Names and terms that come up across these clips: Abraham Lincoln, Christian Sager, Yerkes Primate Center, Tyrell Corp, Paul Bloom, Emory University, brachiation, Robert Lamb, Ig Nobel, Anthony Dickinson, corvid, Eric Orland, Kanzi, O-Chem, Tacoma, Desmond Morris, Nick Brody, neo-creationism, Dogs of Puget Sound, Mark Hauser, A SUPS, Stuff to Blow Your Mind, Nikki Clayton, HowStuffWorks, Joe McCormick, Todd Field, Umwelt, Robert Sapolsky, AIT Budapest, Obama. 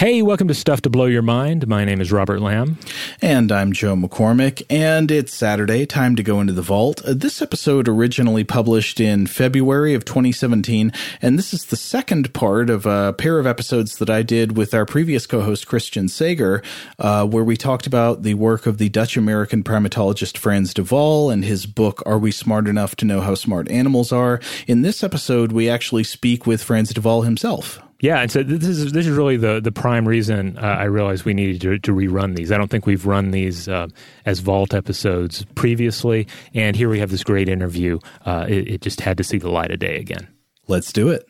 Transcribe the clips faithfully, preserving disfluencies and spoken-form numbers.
Hey, welcome to Stuff to Blow Your Mind. My name is Robert Lamb. And I'm Joe McCormick, and it's Saturday, time to go into the vault. Uh, this episode originally published in February of twenty seventeen, and this is the second part of a pair of episodes that I did with our previous co-host Christian Sager, uh, where we talked about the work of the Dutch-American primatologist Frans de Waal and his book, Are We Smart Enough to Know How Smart Animals Are? In this episode, we actually speak with Frans de Waal himself. Yeah, and so this is this is really the the prime reason uh, I realized we needed to, to rerun these. I don't think we've run these uh, as vault episodes previously, and here we have this great interview. Uh, it, it just had to see the light of day again. Let's do it.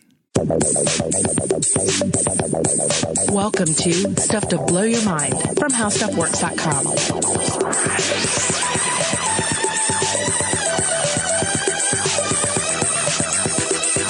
Welcome to Stuff to Blow Your Mind from How Stuff Works dot com.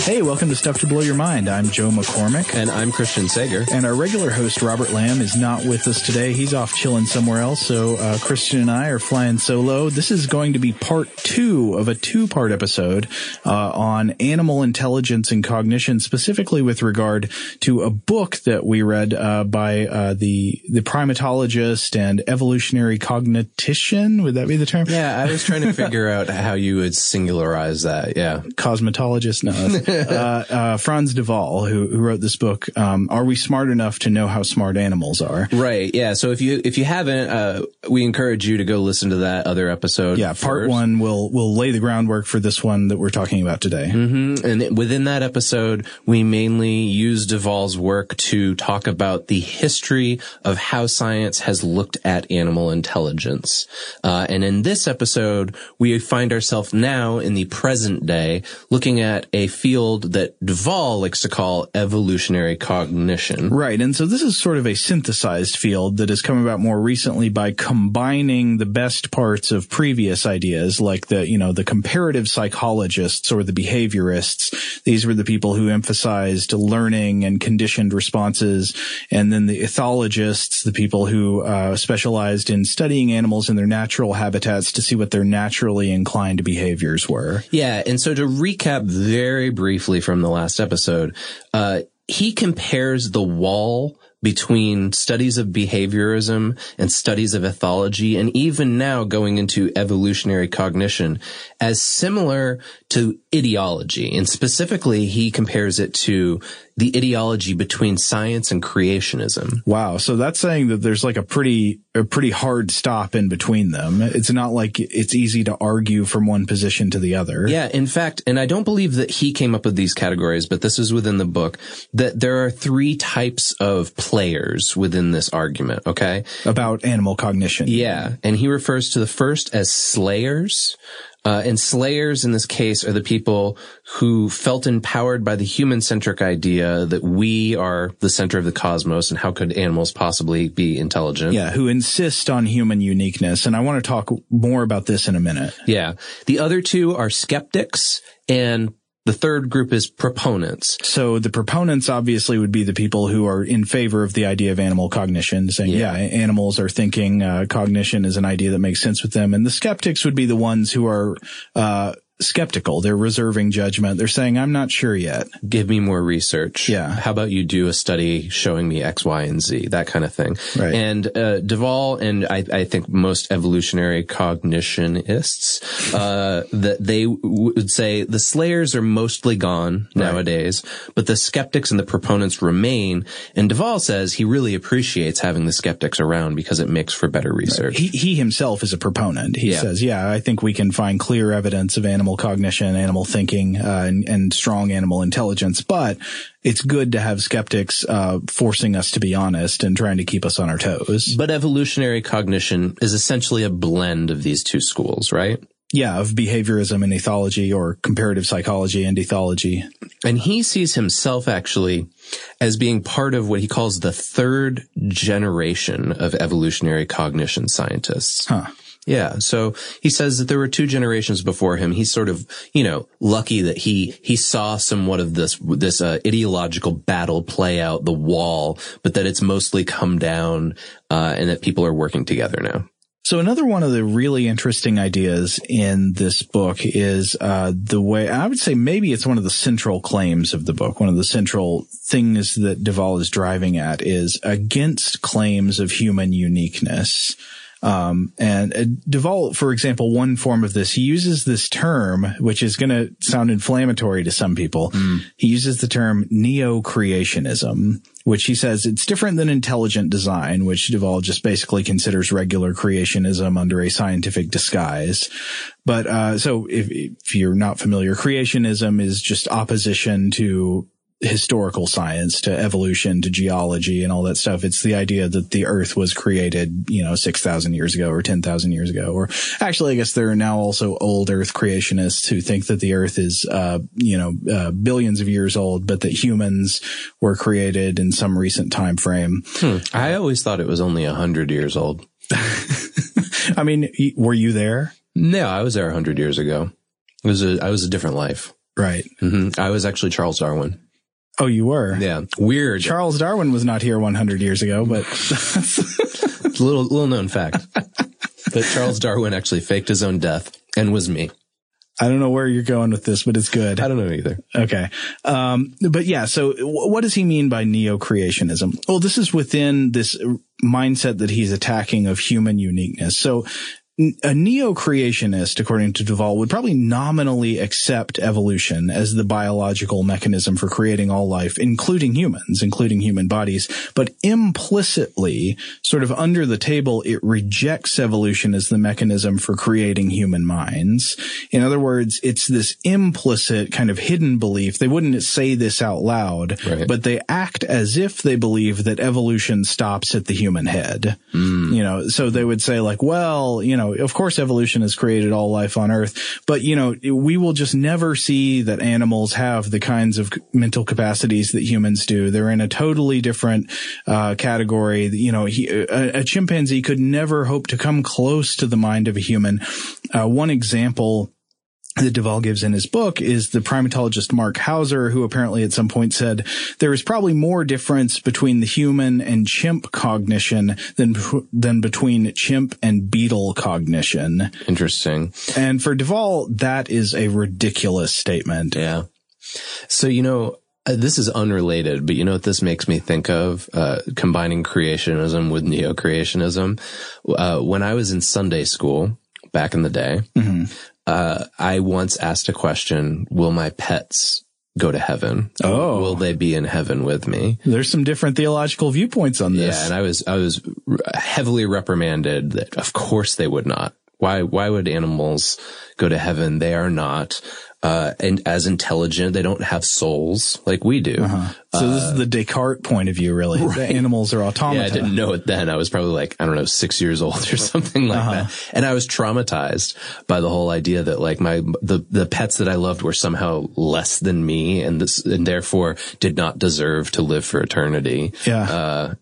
Hey, welcome to Stuff to Blow Your Mind. I'm Joe McCormick. And I'm Christian Sager. And our regular host, Robert Lamb, is not with us today. He's off chilling somewhere else, so uh, Christian and I are flying solo. This is going to be part two of a two-part episode uh, on animal intelligence and cognition, specifically with regard to a book that we read uh, by uh, the the primatologist and evolutionary cognitician. Would that be the term? Yeah, I was trying to figure out how you would singularize that, yeah. Cosmetologist? No, that's Uh, uh, Frans de Waal, who, who wrote this book, um, Are We Smart Enough to Know How Smart Animals Are? Right. Yeah. So if you if you haven't, uh, we encourage you to go listen to that other episode. Yeah. Part first. one will will lay the groundwork for this one that we're talking about today. Mm-hmm. And within that episode, we mainly use de Waal's work to talk about the history of how science has looked at animal intelligence. Uh, and in this episode, we find ourselves now in the present day looking at a field that de Waal likes to call evolutionary cognition. Right. And so this is sort of a synthesized field that has come about more recently by combining the best parts of previous ideas, like the, you know, the comparative psychologists or the behaviorists. These were the people who emphasized learning and conditioned responses. And then the ethologists, the people who uh, specialized in studying animals in their natural habitats to see what their naturally inclined behaviors were. Yeah. And so to recap very briefly, Briefly from the last episode, uh, he compares the wall between studies of behaviorism and studies of ethology, and even now going into evolutionary cognition, as similar to ideology. And specifically, he compares it to the ideology between science and creationism. Wow. So that's saying that there's like a pretty a pretty hard stop in between them. It's not like it's easy to argue from one position to the other. Yeah. In fact, and I don't believe that he came up with these categories, but this is within the book, that there are three types of players within this argument, okay? About animal cognition. Yeah. And he refers to the first as slayers. Uh, and slayers in this case are the people who felt empowered by the human-centric idea that we are the center of the cosmos and how could animals possibly be intelligent. Yeah, who insist on human uniqueness. And I want to talk more about this in a minute. Yeah. The other two are skeptics, and the third group is proponents. So the proponents obviously would be the people who are in favor of the idea of animal cognition, saying, yeah, yeah animals are thinking, uh, cognition is an idea that makes sense with them. And the skeptics would be the ones who are uh skeptical. They're reserving judgment. They're saying, I'm not sure yet. Give me more research. Yeah. How about you do a study showing me X, Y, and Z, that kind of thing. Right. And uh, de Waal and I, I think most evolutionary cognitionists, uh, that they would say the slayers are mostly gone nowadays, right, but the skeptics and the proponents remain. And de Waal says he really appreciates having the skeptics around because it makes for better research. Right. He, he himself is a proponent. He yeah. says, yeah, I think we can find clear evidence of animal cognition, animal thinking, uh, and, and strong animal intelligence. But it's good to have skeptics uh forcing us to be honest and trying to keep us on our toes. But evolutionary cognition is essentially a blend of these two schools, right? Yeah, of behaviorism and ethology, or comparative psychology and ethology. And he sees himself actually as being part of what he calls the third generation of evolutionary cognition scientists. Huh. Yeah. So he says that there were two generations before him. He's sort of, you know, lucky that he, he saw somewhat of this, this, uh, ideological battle play out, the wall, but that it's mostly come down, uh, and that people are working together now. So another one of the really interesting ideas in this book is uh the way, I would say maybe it's one of the central claims of the book, one of the central things that de Waal is driving at is against claims of human uniqueness. Um and uh, de Waal, for example, one form of this, he uses this term, which is going to sound inflammatory to some people. Mm. He uses the term neo-creationism, which he says it's different than intelligent design, which de Waal just basically considers regular creationism under a scientific disguise. But uh so if, if you're not familiar, creationism is just opposition to historical science, to evolution, to geology and all that stuff. It's the idea that the earth was created, you know, six thousand years ago or ten thousand years ago. Or actually, I guess there are now also old earth creationists who think that the earth is, uh, you know, uh, billions of years old, but that humans were created in some recent time frame. Hmm. I always thought it was only a hundred years old. I mean, were you there? No, I was there a hundred years ago. It was a, I was a different life. Right. Mm-hmm. I was actually Charles Darwin. Oh, you were? Yeah. Weird. Charles Darwin was not here one hundred years ago, but it's a little, little known fact. But Charles Darwin actually faked his own death and was me. I don't know where you're going with this, but it's good. I don't know either. Okay. Um, but yeah, so w- what does he mean by neo-creationism? Well, this is within this mindset that he's attacking of human uniqueness. So a neo-creationist, according to de Waal, would probably nominally accept evolution as the biological mechanism for creating all life, including humans, including human bodies. But implicitly, sort of under the table, it rejects evolution as the mechanism for creating human minds. In other words, it's this implicit kind of hidden belief. They wouldn't say this out loud, right, but they act as if they believe that evolution stops at the human head. Mm. You know, so they would say like, well, you know, of course evolution has created all life on Earth, but, you know, we will just never see that animals have the kinds of mental capacities that humans do. They're in a totally different uh category. You know, he, a, a chimpanzee could never hope to come close to the mind of a human. Uh, one example that de Waal gives in his book is the primatologist Mark Hauser, who apparently at some point said there is probably more difference between the human and chimp cognition than than between chimp and beetle cognition. Interesting. And for de Waal, that is a ridiculous statement. Yeah. So, you know, uh, this is unrelated, but you know what this makes me think of? Uh, combining creationism with neo-creationism. Uh, when I was in Sunday school back in the day, mm-hmm. Uh, I once asked a question, will my pets go to heaven? Oh. Will they be in heaven with me? There's some different theological viewpoints on this. Yeah, and I was, I was heavily reprimanded that of course they would not. Why, why would animals go to heaven? They are not, uh, and as intelligent. They don't have souls like we do. Uh-huh. So uh, this is the Descartes point of view, really. Right. The animals are automata. Yeah, I didn't know it then. I was probably like, I don't know, six years old or something like uh-huh. that. And I was traumatized by the whole idea that like my, the, the pets that I loved were somehow less than me and this, and therefore did not deserve to live for eternity. Yeah. Uh,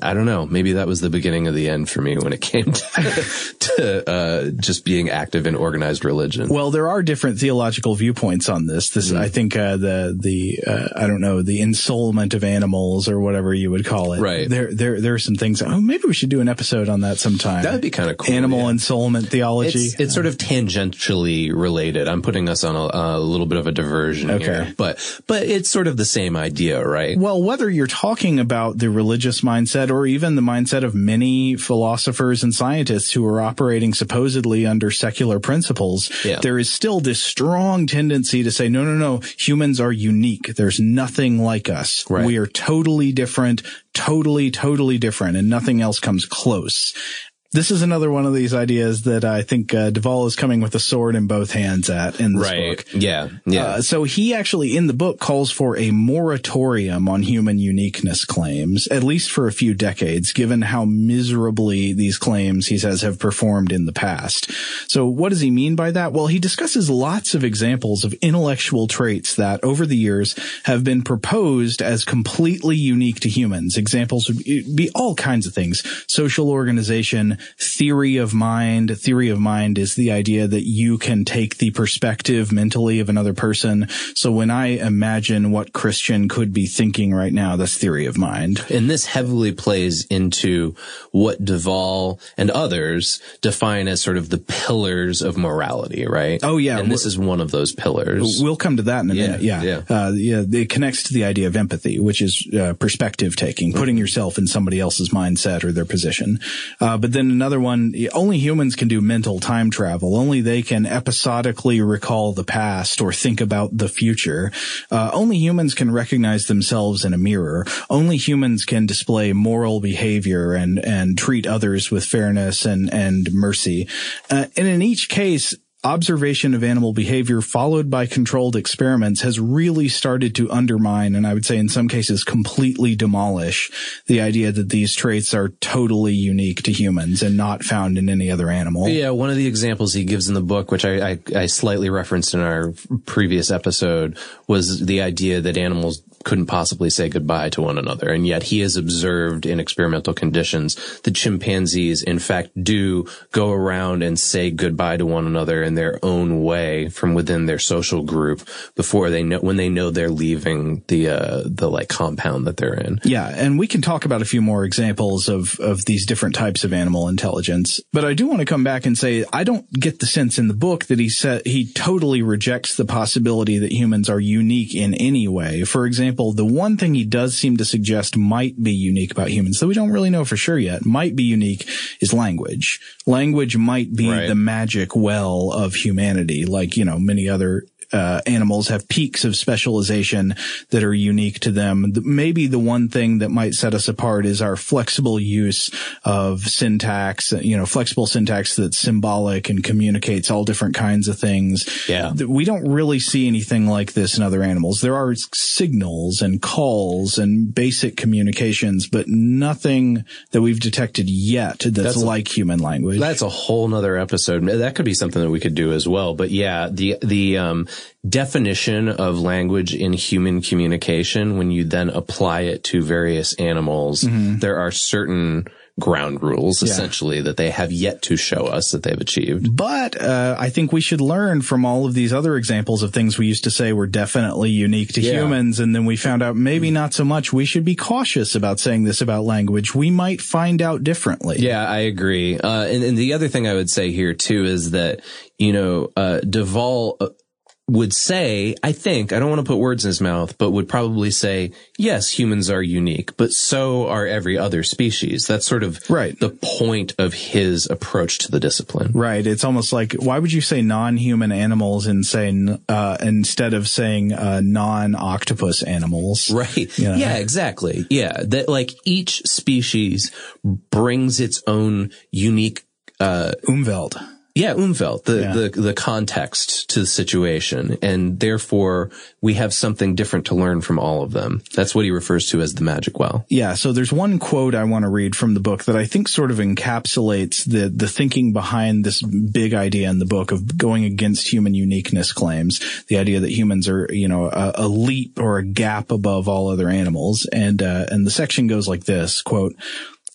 I don't know. Maybe that was the beginning of the end for me when it came to, to uh, just being active in organized religion. Well, there are different theological viewpoints on this. This, mm-hmm. I think, uh, the, the, uh, I don't know, the insult of animals or whatever you would call it. Right. There, there, there are some things. Oh, maybe we should do an episode on that sometime. That'd be kind of cool. Animal yeah. ensoulment theology. It's, it's sort of tangentially related. I'm putting us on a, a little bit of a diversion okay. here, but, but it's sort of the same idea, right? Well, whether you're talking about the religious mindset or even the mindset of many philosophers and scientists who are operating supposedly under secular principles, yeah. there is still this strong tendency to say, no, no, no, humans are unique. There's nothing like us. Right. We are totally different, totally, totally different, and nothing else comes close. This is another one of these ideas that I think uh, de Waal is coming with a sword in both hands at in this right. book. Yeah, yeah. Uh, so he actually, in the book, calls for a moratorium on human uniqueness claims, at least for a few decades, given how miserably these claims, he says, have performed in the past. So what does he mean by that? Well, he discusses lots of examples of intellectual traits that, over the years, have been proposed as completely unique to humans. Examples would be all kinds of things: social organization, on theory of mind. Theory of mind is the idea that you can take the perspective mentally of another person. So when I imagine what Christian could be thinking right now, that's theory of mind. And this heavily plays into what De Waal and others define as sort of the pillars of morality, right? Oh, yeah. And this is one of those pillars. We'll come to that in a yeah, minute. Yeah. Yeah. Uh, yeah. It connects to the idea of empathy, which is uh, perspective taking, putting yourself in somebody else's mindset or their position. Uh, but then another one, only humans can do mental time travel. Only they can episodically recall the past or think about the future. Uh, only humans can recognize themselves in a mirror. Only humans can display moral behavior and, and treat others with fairness and, and mercy. Uh, and in each case, observation of animal behavior followed by controlled experiments has really started to undermine, and I would say in some cases completely demolish, the idea that these traits are totally unique to humans and not found in any other animal. Yeah, one of the examples he gives in the book, which I, I, I slightly referenced in our previous episode, was the idea that animals couldn't possibly say goodbye to one another. And yet he has observed in experimental conditions that chimpanzees, in fact, do go around and say goodbye to one another in their own way from within their social group before they know, when they know they're leaving the, uh, the like compound that they're in. Yeah. And we can talk about a few more examples of, of these different types of animal intelligence. But I do want to come back and say, I don't get the sense in the book that he said he totally rejects the possibility that humans are unique in any way. For example, the one thing he does seem to suggest might be unique about humans, though we don't really know for sure yet, might be unique is language. Language might be right. The magic well of humanity, like, you know, many other Uh, animals have peaks of specialization that are unique to them. Maybe the one thing that might set us apart is our flexible use of syntax, you know, flexible syntax that's symbolic and communicates all different kinds of things. Yeah. We don't really see anything like this in other animals. There are signals and calls and basic communications, but nothing that we've detected yet that's, that's like a, human language. That's a whole nother episode. That could be something that we could do as well. But yeah, the, the, um, definition of language in human communication, when you then apply it to various animals, mm-hmm. there are certain ground rules, yeah. essentially, that they have yet to show us that they've achieved. But uh I think we should learn from all of these other examples of things we used to say were definitely unique to yeah. humans, and then we found out maybe not so much. We should be cautious about saying this about language. We might find out differently. Yeah, I agree. Uh and, and the other thing I would say here, too, is that, you know, uh De Waal uh, would say, I think, I don't want to put words in his mouth, but would probably say, yes, humans are unique, but so are every other species. That's sort of right. the point of his approach to the discipline. Right. It's almost like, why would you say non-human animals and say, uh, instead of saying uh, non-octopus animals? Right. You know? Yeah, exactly. Yeah. That like each species brings its own unique uh Umwelt. Yeah, Umwelt, the, yeah. the the context to the situation, and therefore we have something different to learn from all of them. That's what he refers to as the magic well. Yeah, so there's one quote I want to read from the book that I think sort of encapsulates the, the thinking behind this big idea in the book of going against human uniqueness claims, the idea that humans are, you know, a, a leap or a gap above all other animals. And uh, and the section goes like this, quote,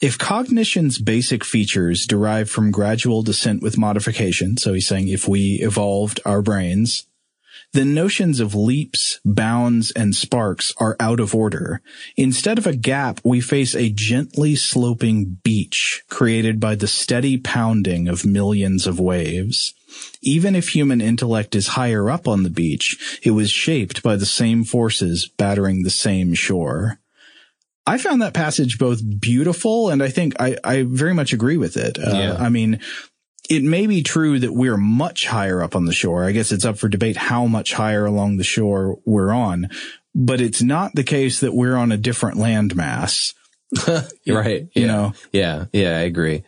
"If cognition's basic features derive from gradual descent with modification," so he's saying if we evolved our brains, "then notions of leaps, bounds, and sparks are out of order. Instead of a gap, we face a gently sloping beach created by the steady pounding of millions of waves. Even if human intellect is higher up on the beach, it was shaped by the same forces battering the same shore." I found that passage both beautiful and I think I, I very much agree with it. Uh, yeah. I mean, it may be true that we're much higher up on the shore. I guess it's up for debate how much higher along the shore we're on, but it's not the case that we're on a different landmass. Right. You yeah. know? Yeah. Yeah, I agree.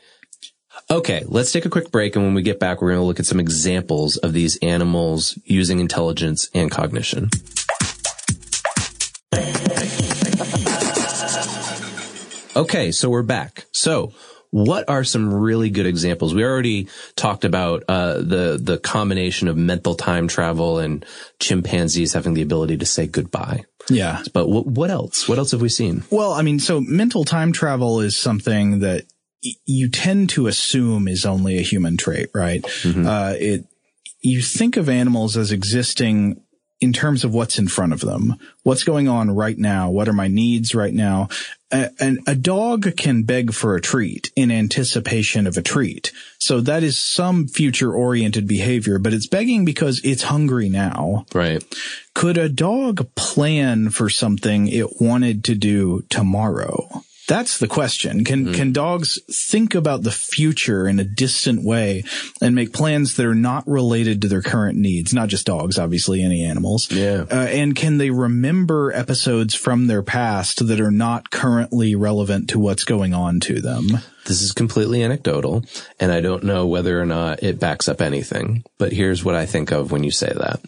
Okay, let's take a quick break, and when we get back, we're going to look at some examples of these animals using intelligence and cognition. Okay, so we're back. So what are some really good examples? We already talked about uh the the combination of mental time travel and chimpanzees having the ability to say goodbye. Yeah. But what, what else? What else have we seen? Well, I mean, so mental time travel is something that you tend to assume is only a human trait, right? Mm-hmm. Uh, it, you think of animals as existing in terms of what's in front of them. What's going on right now? What are my needs right now? A, and a dog can beg for a treat in anticipation of a treat. So that is some future-oriented behavior, but it's begging because it's hungry now. Right. Could a dog plan for something it wanted to do tomorrow? That's the question. Can mm. can dogs think about the future in a distant way and make plans that are not related to their current needs? Not just dogs, obviously, any animals. Yeah. Uh, and can they remember episodes from their past that are not currently relevant to what's going on to them? This is completely anecdotal, and I don't know whether or not it backs up anything, but here's what I think of when you say that.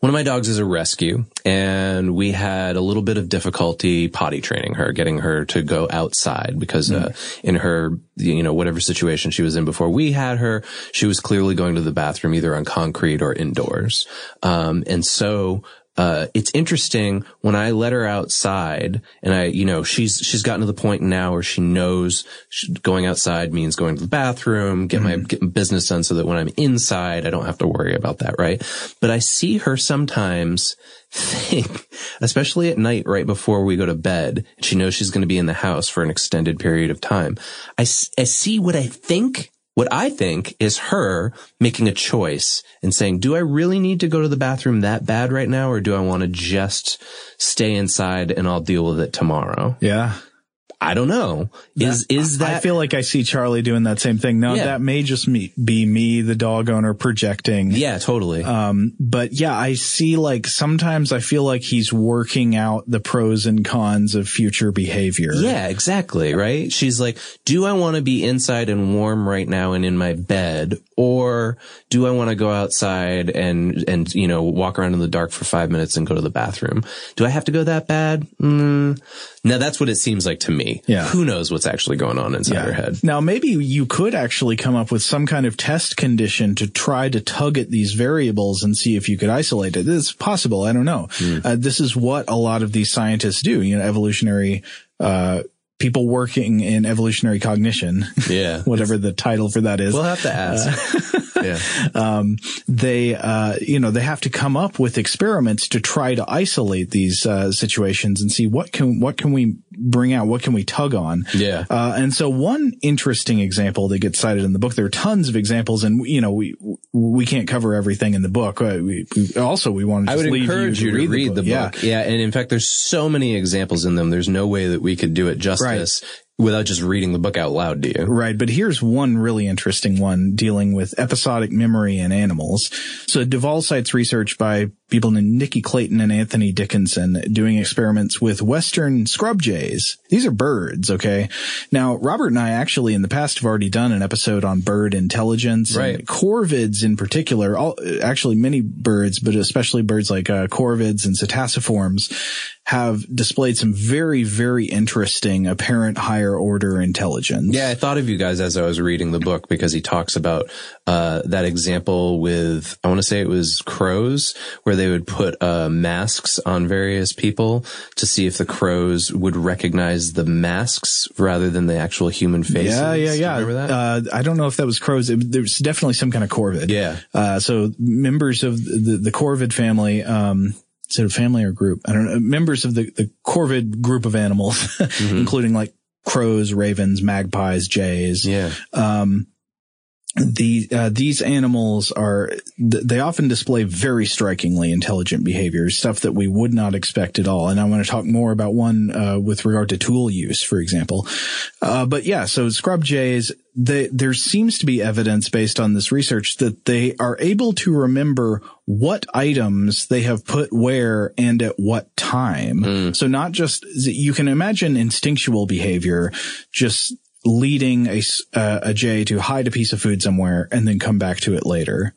One of my dogs is a rescue, and we had a little bit of difficulty potty training her, getting her to go outside because mm. uh, in her, you know, whatever situation she was in before we had her, she was clearly going to the bathroom either on concrete or indoors. Um, and so uh it's interesting when I let her outside, and I, you know, she's she's gotten to the point now where she knows she, going outside means going to the bathroom, get mm-hmm. my get my business done so that when I'm inside, I don't have to worry about that, right? But I see her sometimes think, especially at night right before we go to bed, and she knows she's going to be in the house for an extended period of time. I, I see what I think. What I think is her making a choice and saying, do I really need to go to the bathroom that bad right now, or do I want to just stay inside and I'll deal with it tomorrow? Yeah. I don't know. Is that, is that I feel like I see Charlie doing that same thing. Now, yeah. that may just me, be me, the dog owner, projecting. Yeah, totally. Um, but yeah, I see, like, sometimes I feel like he's working out the pros and cons of future behavior. Yeah, exactly. Right. She's like, do I want to be inside and warm right now and in my bed, or do I want to go outside and, and, you know, walk around in the dark for five minutes and go to the bathroom? Do I have to go that bad? Mm. Now, that's what it seems like to me. Yeah. Who knows what's actually going on inside yeah. her head? Now, maybe you could actually come up with some kind of test condition to try to tug at these variables and see if you could isolate it. It's possible. I don't know. Mm. Uh, this is what a lot of these scientists do. You know, evolutionary uh people working in evolutionary cognition. Yeah. Whatever the title for that is. We'll have to ask. Uh, yeah. Um, they, uh, you know, they have to come up with experiments to try to isolate these, uh, situations and see what can, what can we bring out? What can we tug on? Yeah. Uh, and so one interesting example that gets cited in the book, there are tons of examples, and, you know, we, we can't cover everything in the book. We, we, also, we want to just I would leave encourage you to, you to read, read the book. The book. Yeah. yeah. And in fact, there's so many examples in them. There's no way that we could do it justice. Right. Without just reading the book out loud to you. Right. But here's one really interesting one dealing with episodic memory in animals. So de Waal cites research by people named Nikki Clayton and Anthony Dickinson doing experiments with Western scrub jays. These are birds. Okay. Now, Robert and I actually in the past have already done an episode on bird intelligence. Right. And corvids in particular, all, actually many birds, but especially birds like uh, corvids and cetaciforms have displayed some very, very interesting apparent higher order intelligence. Yeah. I thought of you guys as I was reading the book because he talks about uh that example with, I want to say it was crows, where they They would put uh, masks on various people to see if the crows would recognize the masks rather than the actual human faces. Yeah, yeah, yeah. Do you remember that? Uh, I don't know if that was crows. It, there was definitely some kind of corvid. Yeah. Uh, so members of the, the corvid family, um, is it a family or group? I don't know. Members of the, the corvid group of animals, mm-hmm. including like crows, ravens, magpies, jays. Yeah. Um, The, uh, these animals are, th- they often display very strikingly intelligent behaviors, stuff that we would not expect at all. And I want to talk more about one, uh, with regard to tool use, for example. Uh, but yeah, so scrub jays, they, there seems to be evidence based on this research that they are able to remember what items they have put where and at what time. Mm. So not just, you can imagine instinctual behavior, just leading a, uh, a jay to hide a piece of food somewhere and then come back to it later.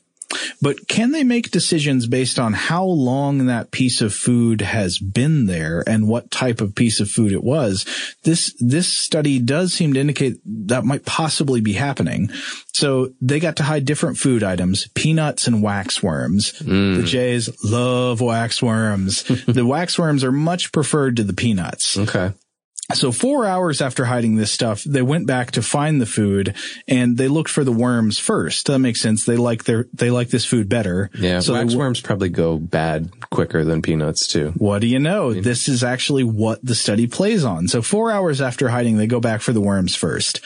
But can they make decisions based on how long that piece of food has been there and what type of piece of food it was? This, this study does seem to indicate that might possibly be happening. So they got to hide different food items, peanuts and waxworms. Mm. The jays love waxworms. The waxworms are much preferred to the peanuts. Okay. So four hours after hiding this stuff, they went back to find the food, and they looked for the worms first. That makes sense. They like their they like this food better. Yeah, so waxworms probably go bad quicker than peanuts, too. What do you know? I mean, this is actually what the study plays on. So four hours after hiding, they go back for the worms first.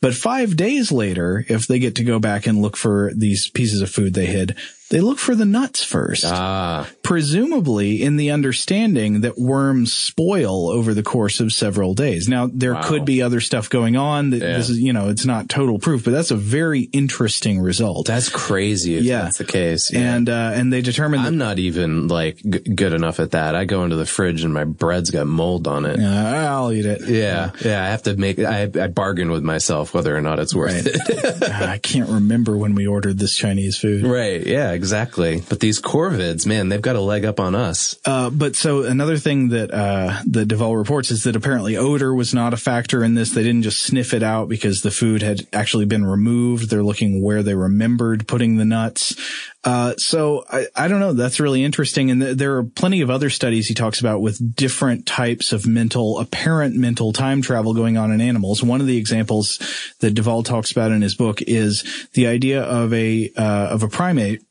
But five days later, if they get to go back and look for these pieces of food they hid, they look for the nuts first, ah. presumably in the understanding that worms spoil over the course of several days. Now, there wow. could be other stuff going on. That yeah. This is, you know, it's not total proof, but that's a very interesting result. That's crazy if yeah. that's the case. Yeah. And uh, and they determined that I'm not even, like, g- good enough at that. I go into the fridge and my bread's got mold on it. Uh, I'll eat it. Yeah. yeah. Yeah, I have to make – I I bargain with myself whether or not it's worth right. it. I can't remember when we ordered this Chinese food. Right, yeah. Exactly. But these corvids, man, they've got a leg up on us. Uh, but so another thing that uh, that de Waal reports is that apparently odor was not a factor in this. They didn't just sniff it out because the food had actually been removed. They're looking where they remembered putting the nuts. Uh, so I, I don't know. That's really interesting. And th- there are plenty of other studies he talks about with different types of mental, apparent mental time travel going on in animals. One of the examples that de Waal talks about in his book is the idea of a uh, of a primate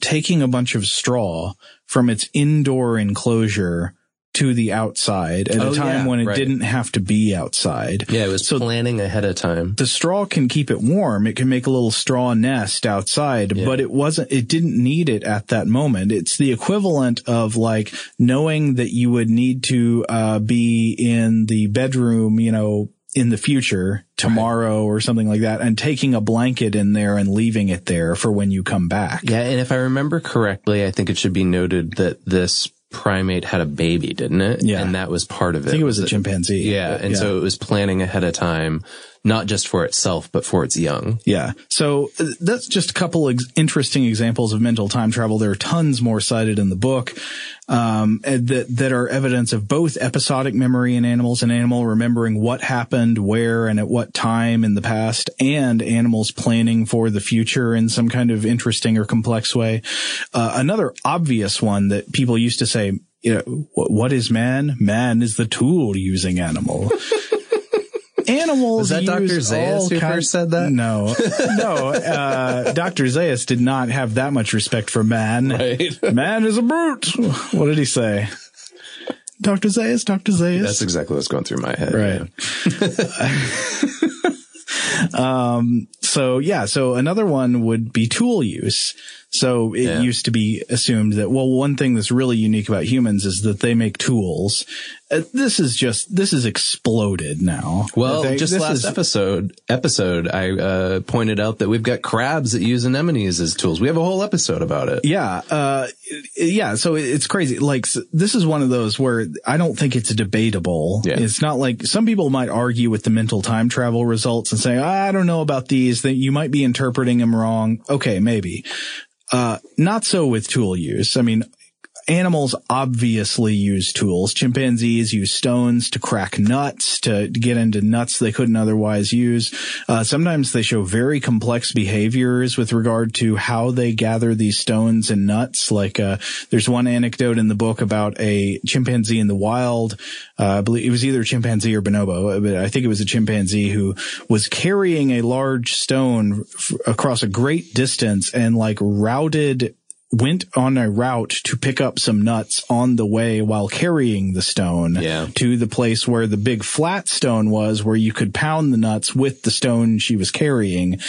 taking a bunch of straw from its indoor enclosure to the outside at oh, a time yeah, when it right. didn't have to be outside. Yeah, it was so planning ahead of time. The straw can keep it warm. It can make a little straw nest outside, yeah. but it wasn't, it didn't need it at that moment. It's the equivalent of, like, knowing that you would need to uh be in the bedroom, you know, in the future, tomorrow right. or something like that, and taking a blanket in there and leaving it there for when you come back. Yeah, and if I remember correctly, I think it should be noted that this primate had a baby, didn't it? Yeah. And that was part of it. I think it was a chimpanzee. Yeah, and yeah. so it was planning ahead of time, not just for itself, but for its young. Yeah. So that's just a couple of interesting examples of mental time travel. There are tons more cited in the book. Um, that, that are evidence of both episodic memory in animals, an animal remembering what happened, where, and at what time in the past, and animals planning for the future in some kind of interesting or complex way. Uh, another obvious one that people used to say, you know, what is man? Man is the tool-using animal. Animals. Was that Doctor Zayas who first said that? No, no. Uh, Doctor Zayas did not have that much respect for man. Right. Man is a brute. What did he say? Doctor Zayas, Doctor Zayas. That's exactly what's going through my head. Right. Yeah. um. So yeah. So another one would be tool use. So it yeah. used to be assumed that, well, one thing that's really unique about humans is that they make tools. Uh, this is just, this is exploded now. Well, they, just last is, episode, episode, I uh, pointed out that we've got crabs that use anemones as tools. We have a whole episode about it. Yeah. Uh, yeah. So it's crazy. Like, this is one of those where I don't think it's debatable. Yeah. It's not like some people might argue with the mental time travel results and say, I don't know about these, that you might be interpreting them wrong. Okay, maybe. Uh, not so with tool use. I mean, animals obviously use tools. Chimpanzees use stones to crack nuts, to, to get into nuts they couldn't otherwise use. Uh, sometimes they show very complex behaviors with regard to how they gather these stones and nuts. Like, uh, there's one anecdote in the book about a chimpanzee in the wild. Uh, I believe it was either chimpanzee or bonobo, but I think it was a chimpanzee who was carrying a large stone f- across a great distance and, like, routed, went on a route to pick up some nuts on the way while carrying the stone yeah. to the place where the big flat stone was, where you could pound the nuts with the stone she was carrying.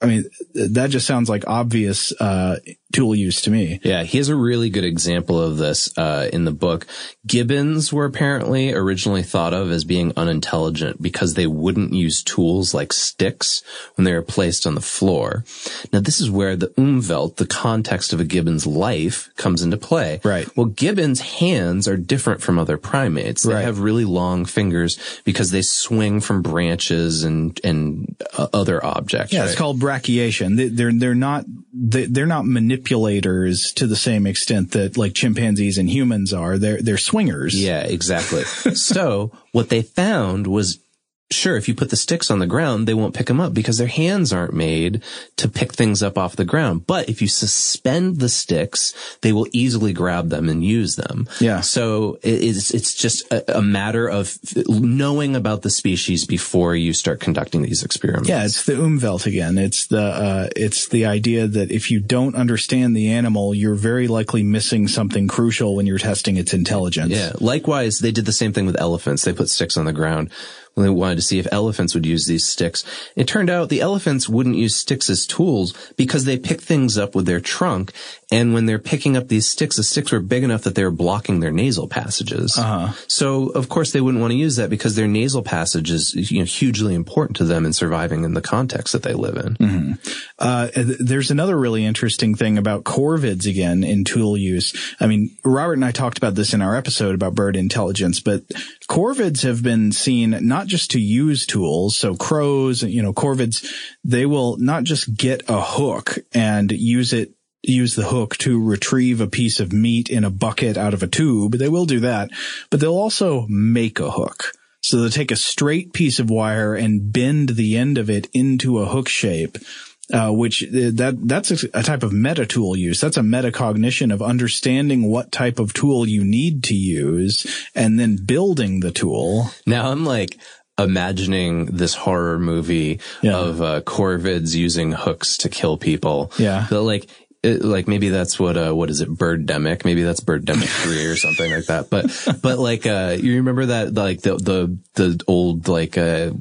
I mean, that just sounds like obvious uh, tool use to me. Yeah, he has a really good example of this uh, in the book. Gibbons were apparently originally thought of as being unintelligent because they wouldn't use tools like sticks when they were placed on the floor. Now, this is where the umwelt, the context of a gibbon's life, comes into play. Right. Well, gibbons' hands are different from other primates. They right. have really long fingers because they swing from branches and and uh, other objects. Yeah, right? It's called brachiation. They're they're not they're not manipulators to the same extent that, like, chimpanzees and humans are. They're they're swingers. Yeah, exactly. So what they found was sure, if you put the sticks on the ground, they won't pick them up because their hands aren't made to pick things up off the ground. But if you suspend the sticks, they will easily grab them and use them. Yeah. So it's, it's just a, a matter of knowing about the species before you start conducting these experiments. Yeah. It's the Umwelt again. It's the, uh, it's the idea that if you don't understand the animal, you're very likely missing something crucial when you're testing its intelligence. Yeah. Likewise, they did the same thing with elephants. They put sticks on the ground. They wanted to see if elephants would use these sticks. It turned out the elephants wouldn't use sticks as tools because they pick things up with their trunk. And when they're picking up these sticks, the sticks were big enough that they were blocking their nasal passages. Uh-huh. So, of course, they wouldn't want to use that because their nasal passage is, you know, hugely important to them in surviving in the context that they live in. Mm-hmm. Uh, there's another really interesting thing about corvids, again, in tool use. I mean, Robert and I talked about this in our episode about bird intelligence, but corvids have been seen not just to use tools. So crows, you know, corvids, they will not just get a hook and use it, use the hook to retrieve a piece of meat in a bucket out of a tube. They will do that, but they'll also make a hook. So they'll take a straight piece of wire and bend the end of it into a hook shape, uh, which that that's a type of meta tool use. That's a metacognition of understanding what type of tool you need to use and then building the tool. Now I'm like imagining this horror movie yeah. of uh, corvids using hooks to kill people. Yeah. But like, It, like maybe that's what uh what is it Birdemic, maybe that's Birdemic three or something like that, but but like uh you remember that, like the the the old like uh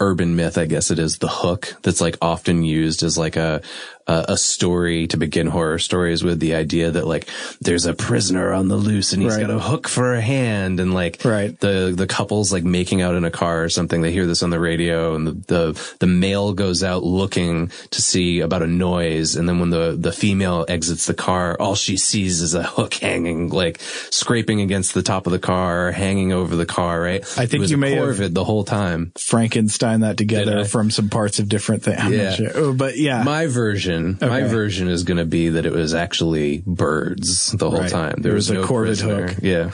urban myth, I guess it is, the hook that's like often used as like a a story to begin horror stories with, the idea that like there's a prisoner on the loose and he's right. got a hook for a hand, and like right. the the couple's like making out in a car or something. They hear this on the radio, and the, the the male goes out looking to see about a noise, and then when the the female exits the car, all she sees is a hook hanging, like scraping against the top of the car, hanging over the car. Right. I think it was you may corvid have the whole time Frankenstein that together from some parts of different things. I'm yeah. not sure. Oh, but yeah, my version. Okay. My version is going to be that it was actually birds the whole right. time. There, there was, was no a corvid hook. Yeah.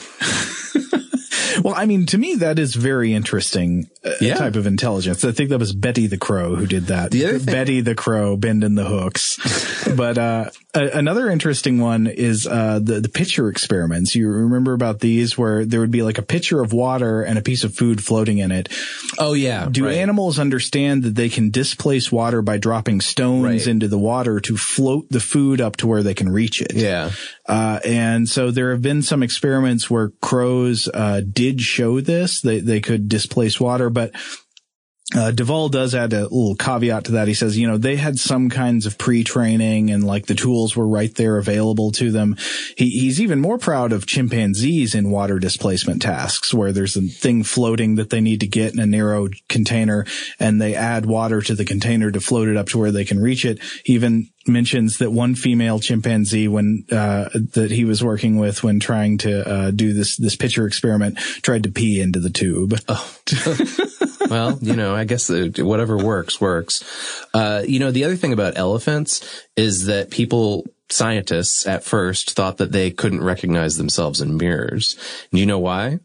Well, I mean, to me, that is very interesting uh, yeah. type of intelligence. I think that was Betty the Crow who did that. The other thing- Betty the Crow bending the hooks. But uh a- another interesting one is uh the, the pitcher experiments. You remember about these where there would be like a pitcher of water and a piece of food floating in it. Oh, yeah. Do right. animals understand that they can displace water by dropping stones right. into the water to float the food up to where they can reach it? Yeah. Uh and so there have been some experiments where crows uh did show this. They they could displace water, but uh de Waal does add a little caveat to that. He says, you know, they had some kinds of pre-training and like the tools were right there available to them. He he's even more proud of chimpanzees in water displacement tasks where there's a thing floating that they need to get in a narrow container, and they add water to the container to float it up to where they can reach it. He even mentions that one female chimpanzee when uh that he was working with when trying to uh do this this pitcher experiment tried to pee into the tube. Oh. Well, you know, I guess whatever works works. Uh you know, the other thing about elephants is that people scientists at first thought that they couldn't recognize themselves in mirrors. And you know why?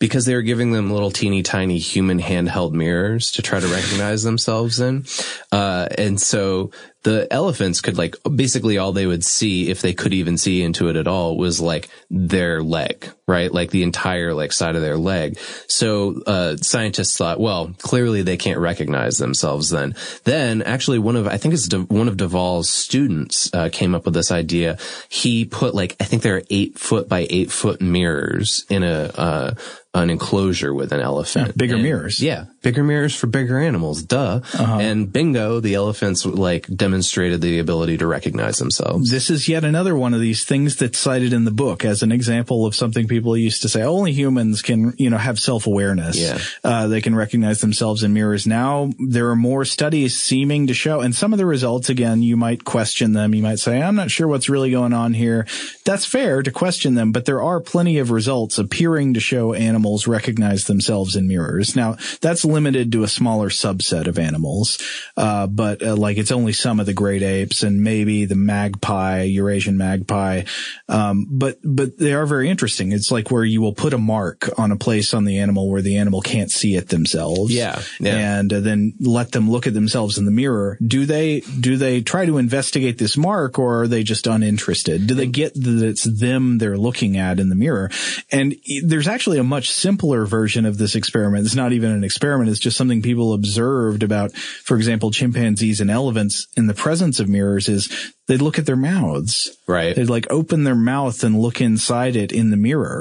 Because they were giving them little teeny tiny human handheld mirrors to try to recognize themselves in. Uh and so the elephants could, like, basically all they would see, if they could even see into it at all, was like their leg, right? Like the entire like side of their leg. So uh scientists thought, well, clearly they can't recognize themselves then. Then actually one of, I think it's de, one of de Waal's students uh came up with this idea. He put like, I think there are eight foot by eight foot mirrors in a, uh, an enclosure with an elephant. Yeah, bigger and, mirrors. Yeah. Bigger mirrors for bigger animals. Duh. Uh-huh. And bingo, the elephants like demonstrated the ability to recognize themselves. This is yet another one of these things that's cited in the book as an example of something people used to say. Only humans can, you know, have self-awareness. Yeah. Uh, they can recognize themselves in mirrors. Now there are more studies seeming to show, and some of the results, again, you might question them. You might say, I'm not sure what's really going on here. That's fair to question them, but there are plenty of results appearing to show animals Animals recognize themselves in mirrors. Now, that's limited to a smaller subset of animals, uh, but uh, like it's only some of the great apes and maybe the magpie, Eurasian magpie. Um, but but they are very interesting. It's like where you will put a mark on a place on the animal where the animal can't see it themselves. Yeah. yeah. And uh, then let them look at themselves in the mirror. Do they, do they try to investigate this mark, or are they just uninterested? Do they get that it's them they're looking at in the mirror? And there's actually a much simpler version of this experiment. It's not even an experiment. It's just something people observed about, for example, chimpanzees and elephants in the presence of mirrors is they'd look at their mouths. Right. They'd like open their mouth and look inside it in the mirror.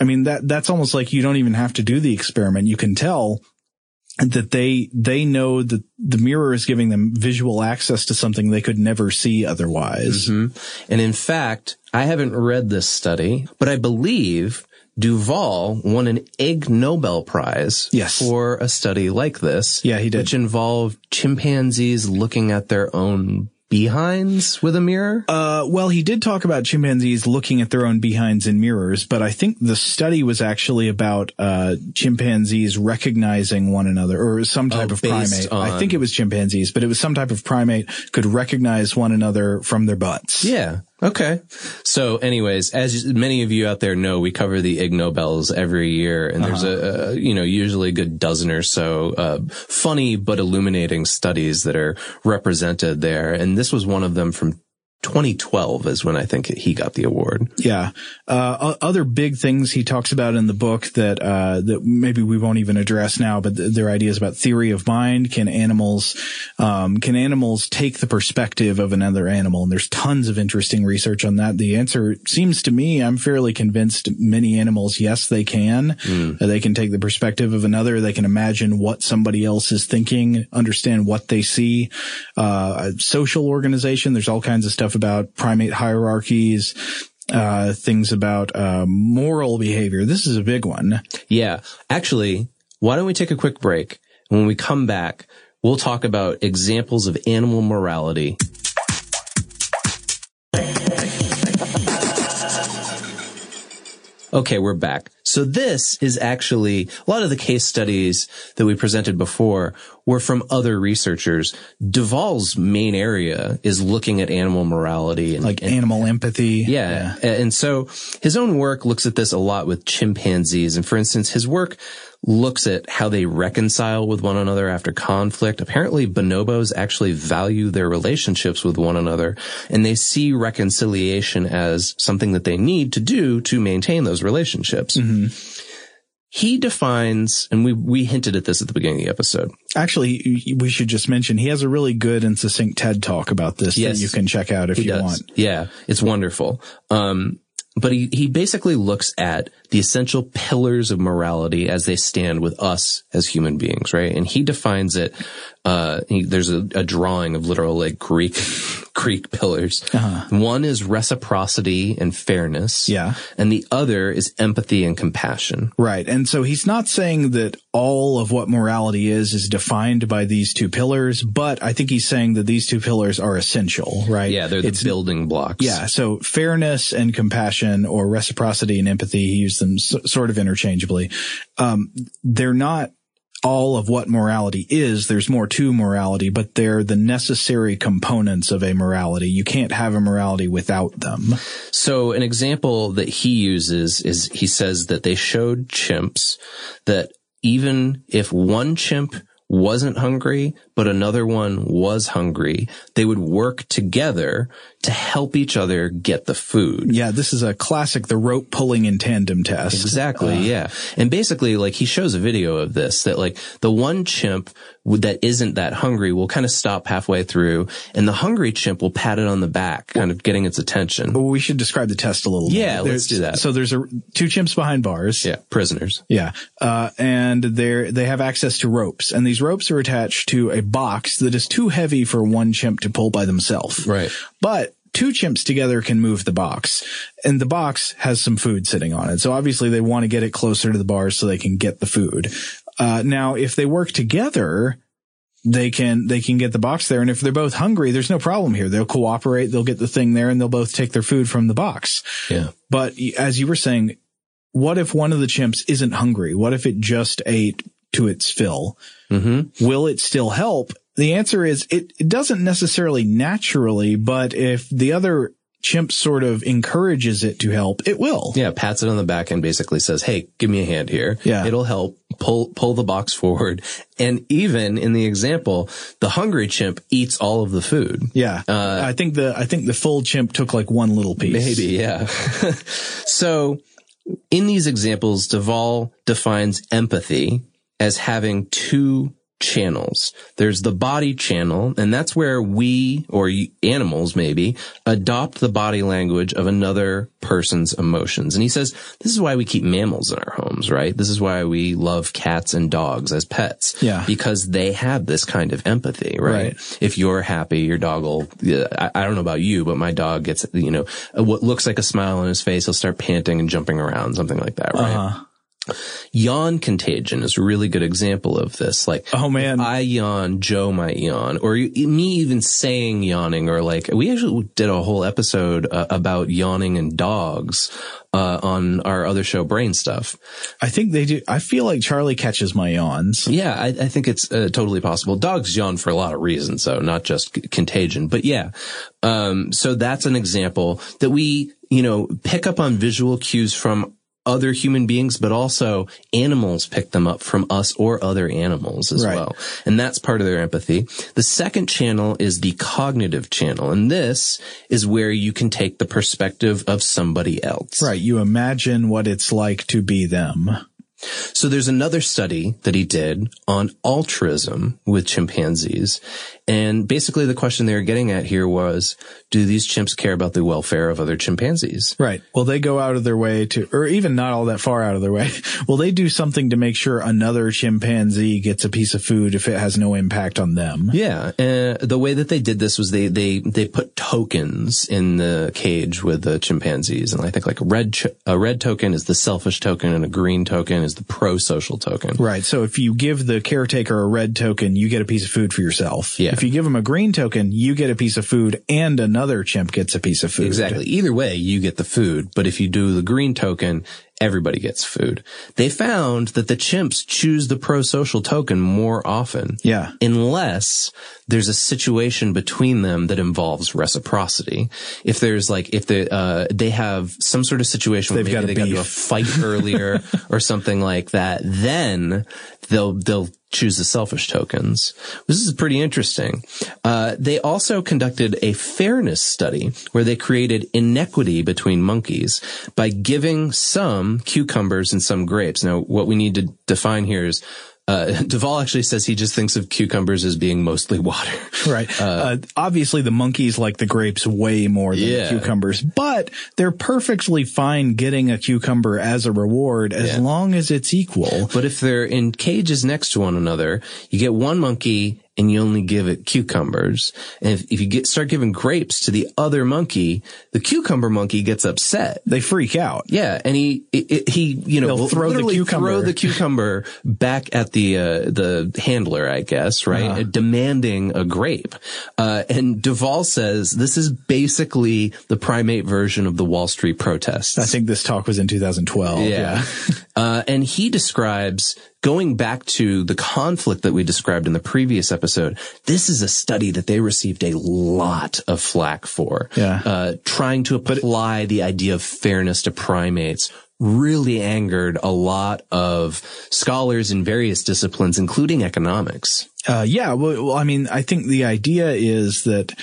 I mean, that that's almost like you don't even have to do the experiment. You can tell that they they know that the mirror is giving them visual access to something they could never see otherwise. Mm-hmm. And in fact, I haven't read this study, but I believe Duvall won an Ig Nobel Prize yes. for a study like this. Yeah, he did. Which involved chimpanzees looking at their own behinds with a mirror? Uh, well, he did talk about chimpanzees looking at their own behinds in mirrors, but I think the study was actually about uh chimpanzees recognizing one another, or some type oh, of primate. On... I think it was chimpanzees, but it was some type of primate could recognize one another from their butts. Yeah. Okay. So anyways, as many of you out there know, we cover the Ig Nobels every year, and uh-huh. there's a, a, you know, usually a good dozen or so uh, funny but illuminating studies that are represented there. And this was one of them from twenty twelve is when I think he got the award. Yeah. Uh, other big things he talks about in the book that, uh, that maybe we won't even address now, but th- their ideas about theory of mind. Can animals, um, can animals take the perspective of another animal? And there's tons of interesting research on that. The answer seems to me, I'm fairly convinced many animals, yes, they can. Mm. Uh, they can take the perspective of another. They can imagine what somebody else is thinking, understand what they see. Uh, social organization, there's all kinds of stuff about primate hierarchies, uh, things about uh, moral behavior. This is a big one. Yeah. Actually, why don't we take a quick break? And when we come back, we'll talk about examples of animal morality. Okay, we're back. So this is actually, a lot of the case studies that we presented before were from other researchers. Duvall's main area is looking at animal morality. And, like and, animal empathy. Yeah. yeah. And so his own work looks at this a lot with chimpanzees. And for instance, his work looks at how they reconcile with one another after conflict. Apparently, bonobos actually value their relationships with one another, and they see reconciliation as something that they need to do to maintain those relationships. Mm-hmm. He defines, and we, we hinted at this at the beginning of the episode. Actually, we should just mention he has a really good and succinct TED Talk about this yes, that you can check out if you does. want. Yeah, it's wonderful. Um, But he, he basically looks at the essential pillars of morality as they stand with us as human beings, right? And he defines it, uh, he, there's a, a drawing of literal like Greek, Greek pillars. Uh-huh. One is reciprocity and fairness. Yeah. And the other is empathy and compassion. Right. And so he's not saying that all of what morality is is defined by these two pillars, but I think he's saying that these two pillars are essential, right? Yeah, they're the it's, building blocks. Yeah. So fairness and compassion, or reciprocity and empathy, he used them so, sort of interchangeably. Um, they're not all of what morality is. There's more to morality, but they're the necessary components of a morality. You can't have a morality without them. So an example that he uses is he says that they showed chimps that even if one chimp wasn't hungry, but another one was hungry, they would work together to help each other get the food. Yeah, this is a classic, the rope pulling in tandem test. Exactly, uh, yeah. And basically, like, he shows a video of this, that, like, the one chimp that isn't that hungry will kind of stop halfway through, and the hungry chimp will pat it on the back, kind of getting its attention. But we should describe the test a little bit. Yeah, there's, let's do that. So there's a, two chimps behind bars. Yeah, prisoners. Yeah, uh, and they're, they have access to ropes, and these ropes are attached to a box that is too heavy for one chimp to pull by themselves. Right. But two chimps together can move the box, and the box has some food sitting on it. So obviously they want to get it closer to the bars so they can get the food. Uh, now if they work together, they can, they can get the box there. And if they're both hungry, there's no problem here. They'll cooperate. They'll get the thing there, and they'll both take their food from the box. Yeah. But as you were saying, what if one of the chimps isn't hungry? What if it just ate to its fill? Mm-hmm. Will it still help? The answer is it, it doesn't necessarily naturally, but if the other chimp sort of encourages it to help, it will. Yeah, pats it on the back and basically says, hey, give me a hand here. Yeah. It'll help pull pull the box forward. And even in the example, the hungry chimp eats all of the food. Yeah. Uh, I think the I think the full chimp took like one little piece. Maybe, yeah. So in these examples, de Waal defines empathy as having two channels. There's the body channel, and that's where we, or animals maybe, adopt the body language of another person's emotions. And he says, this is why we keep mammals in our homes, right? This is why we love cats and dogs as pets. Yeah. Because they have this kind of empathy, right? Right. If you're happy, your dog will, I, I don't know about you, but my dog gets, you know, what looks like a smile on his face, he'll start panting and jumping around, something like that, right? Uh-huh. Yawn contagion is a really good example of this. Like, oh man, I yawn, Joe might yawn, or me even saying yawning, or like we actually did a whole episode uh, about yawning and dogs uh, on our other show, Brain Stuff. I think they do. I feel like Charlie catches my yawns. Yeah, I, I think it's uh, totally possible. Dogs yawn for a lot of reasons, though, not just c- contagion. But yeah, um, so that's an example that we, you know, pick up on visual cues from other human beings, but also animals pick them up from us or other animals as right. well. And that's part of their empathy. The second channel is the cognitive channel. And this is where you can take the perspective of somebody else. Right. You imagine what it's like to be them. So there's another study that he did on altruism with chimpanzees. And basically the question they were getting at here was, do these chimps care about the welfare of other chimpanzees? Right. Will they go out of their way to, or even not all that far out of their way, will they do something to make sure another chimpanzee gets a piece of food if it has no impact on them? Yeah. Uh, the way that they did this was they, they, they put tokens in the cage with the chimpanzees. And I think like a red, ch- a red token is the selfish token and a green token is the pro-social token. Right. So if you give the caretaker a red token, you get a piece of food for yourself. Yeah. If you give them a green token, you get a piece of food and another chimp gets a piece of food. Exactly. Either way, you get the food. But if you do the green token, everybody gets food. They found that the chimps choose the pro-social token more often. Yeah. Unless there's a situation between them that involves reciprocity. If there's like, if they, uh, they have some sort of situation where maybe got they got into a fight earlier or something like that, then they'll, they'll, choose the selfish tokens. This is pretty interesting. Uh, they also conducted a fairness study where they created inequity between monkeys by giving some cucumbers and some grapes. Now, what we need to define here is Uh, de Waal actually says he just thinks of cucumbers as being mostly water. Right. Uh, uh, obviously, the monkeys like the grapes way more than yeah. the cucumbers, but they're perfectly fine getting a cucumber as a reward as yeah. long as it's equal. But if they're in cages next to one another, you get one monkey and you only give it cucumbers. And if, if you get start giving grapes to the other monkey, the cucumber monkey gets upset. They freak out. Yeah, and he he, he you know will throw the cucumber throw the cucumber back at the uh, the handler, I guess, right? Uh-huh. Demanding a grape. Uh, and de Waal says this is basically the primate version of the Wall Street protests. I think this talk was in two thousand twelve. Yeah, yeah. uh, and he describes. Going back to the conflict that we described in the previous episode, this is a study that they received a lot of flack for. Yeah. Uh, trying to apply but, the idea of fairness to primates really angered a lot of scholars in various disciplines, including economics. Uh, yeah. Well, I mean, I think the idea is that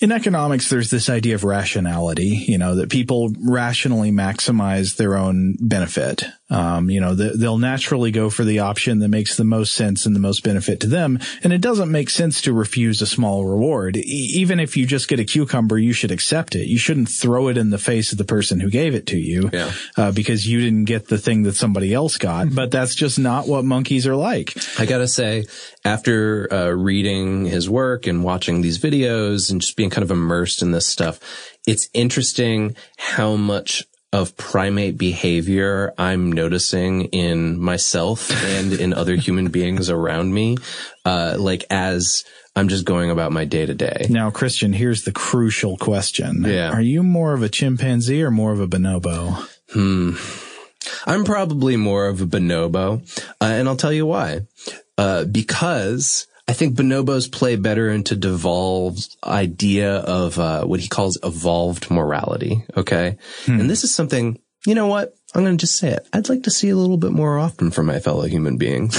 in economics, there's this idea of rationality, you know, that people rationally maximize their own benefit. Um, you know, the, they'll naturally go for the option that makes the most sense and the most benefit to them. And it doesn't make sense to refuse a small reward. E- even if you just get a cucumber, you should accept it. You shouldn't throw it in the face of the person who gave it to you, yeah. uh, because you didn't get the thing that somebody else got. But that's just not what monkeys are like. I gotta say, after uh, reading his work and watching these videos and just being kind of immersed in this stuff, it's interesting how much of primate behavior I'm noticing in myself and in other human beings around me, uh, like as I'm just going about my day to day. Now, Christian, here's the crucial question. Yeah. Are you more of a chimpanzee or more of a bonobo? Hmm. I'm probably more of a bonobo, uh, and I'll tell you why. Uh, because I think bonobos play better into Duvall's idea of uh, what he calls evolved morality. Okay. Hmm. And this is something, you know what? I'm going to just say it. I'd like to see a little bit more often from my fellow human beings.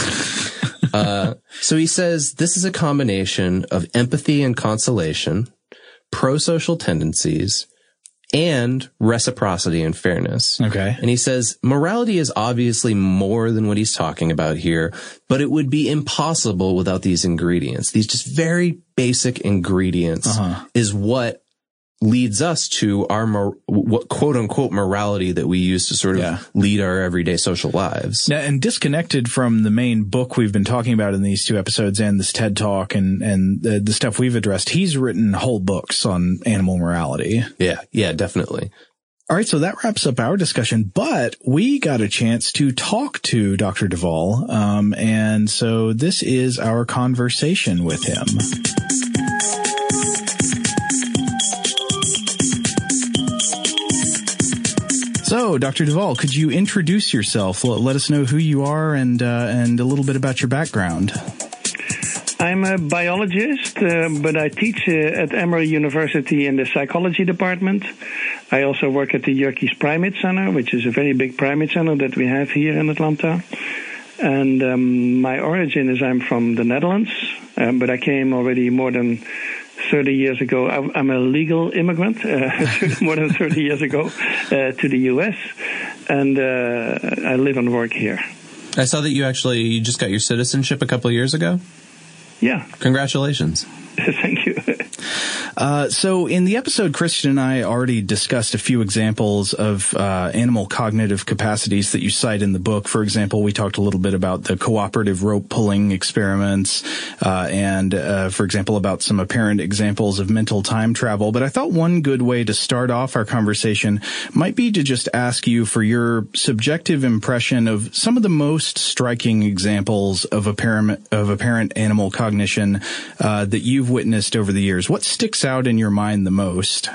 uh, so he says this is a combination of empathy and consolation, pro-social tendencies, and reciprocity and fairness. Okay. And he says, morality is obviously more than what he's talking about here, but it would be impossible without these ingredients. These just very basic ingredients uh-huh. is what leads us to our mor- what quote unquote morality that we use to sort of yeah. lead our everyday social lives. Now, and disconnected from the main book we've been talking about in these two episodes and this TED Talk and, and the, the stuff we've addressed, he's written whole books on animal morality. Yeah. Yeah, definitely. All right. So that wraps up our discussion, but we got a chance to talk to Doctor de Waal. Um, and so this is our conversation with him. So, Doctor de Waal, could you introduce yourself? Let us know who you are and uh, and a little bit about your background. I'm a biologist, uh, but I teach uh, at Emory University in the psychology department. I also work at the Yerkes Primate Center, which is a very big primate center that we have here in Atlanta. And um, my origin is I'm from the Netherlands, um, but I came already more than thirty years ago. I'm a legal immigrant, uh, more than thirty years ago, uh, to the U S, and uh, I live and work here. I saw that you actually you just got your citizenship a couple of years ago. Yeah. Congratulations. Thank you. uh, so in the episode, Christian and I already discussed a few examples of uh, animal cognitive capacities that you cite in the book. For example, we talked a little bit about the cooperative rope pulling experiments uh, and, uh, for example, about some apparent examples of mental time travel. But I thought one good way to start off our conversation might be to just ask you for your subjective impression of some of the most striking examples of apparent, of apparent animal cognition uh, that you've witnessed over the years. What sticks out in your mind the most?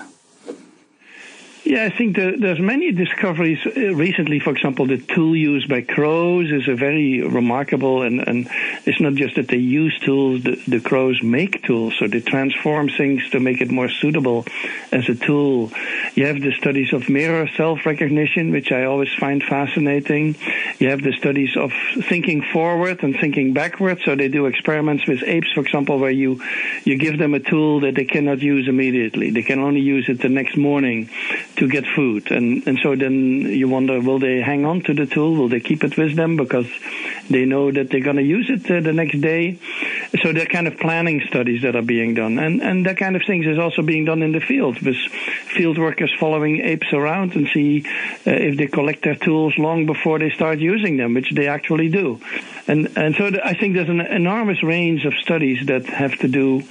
Yeah, I think the, there's many discoveries recently. For example, the tool used by crows is a very remarkable, and, and it's not just that they use tools, the, the crows make tools, so they transform things to make it more suitable as a tool. You have the studies of mirror self-recognition, which I always find fascinating. You have the studies of thinking forward and thinking backward, so they do experiments with apes, for example, where you, you give them a tool that they cannot use immediately. They can only use it the next morning to get food. And, and so then you wonder, will they hang on to the tool? Will they keep it with them because they know that they're going to use it uh, the next day? So they're kind of planning studies that are being done. And, and that kind of things is also being done in the field with field workers following apes around and see uh, if they collect their tools long before they start using them, which they actually do. And, and so th- I think there's an enormous range of studies that have to do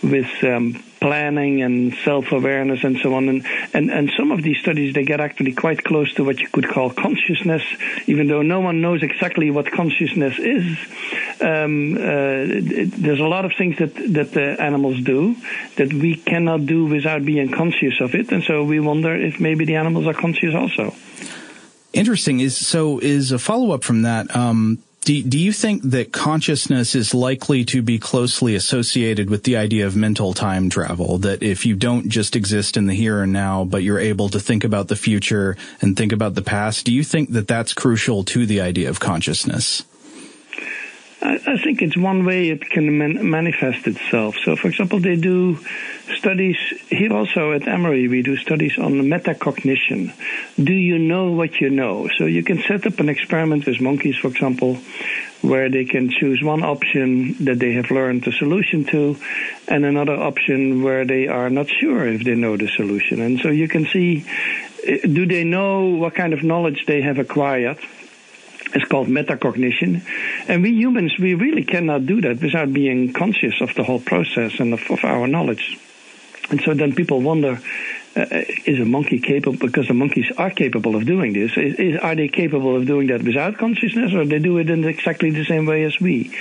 with um, planning and self-awareness and so on. And, and, and some of these studies, they get actually quite close to what you could call consciousness, even though no one knows exactly what consciousness is. Um, uh, it, it, there's a lot of things that, that the animals do that we cannot do without being conscious of it. And so we wonder if maybe the animals are conscious also. Interesting. Is so is a follow-up from that. Um Do, do you think that consciousness is likely to be closely associated with the idea of mental time travel? That if you don't just exist in the here and now, but you're able to think about the future and think about the past, do you think that that's crucial to the idea of consciousness? I, I think it's one way it can man- manifest itself. So, for example, they do studies here also at Emory. We do studies on metacognition. Do you know what you know? So you can set up an experiment with monkeys, for example, where they can choose one option that they have learned the solution to and another option where they are not sure if they know the solution. And so you can see, do they know what kind of knowledge they have acquired? It's called metacognition. And we humans, we really cannot do that without being conscious of the whole process and of, of our knowledge. And so then people wonder, uh, is a monkey capable, because the monkeys are capable of doing this, is, is, are they capable of doing that without consciousness, or they do it in exactly the same way as we?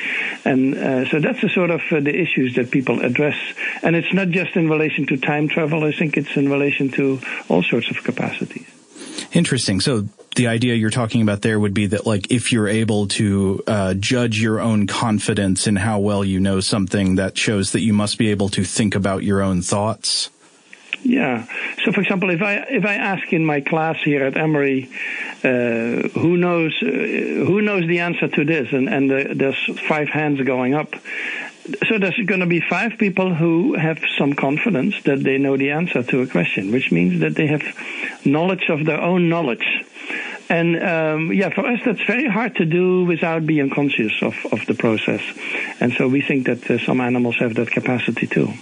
And uh, so that's the sort of uh, the issues that people address. And it's not just in relation to time travel. I think it's in relation to all sorts of capacities. Interesting. So the idea you're talking about there would be that, like, if you're able to uh judge your own confidence in how well you know something, that shows that you must be able to think about your own thoughts. Yeah. So, for example, if I if I ask in my class here at Emory, uh, who knows uh, who knows the answer to this, and and the, there's five hands going up. So there's going to be five people who have some confidence that they know the answer to a question, which means that they have knowledge of their own knowledge. And, um, yeah, for us, that's very hard to do without being conscious of, of the process. And so we think that uh, some animals have that capacity too.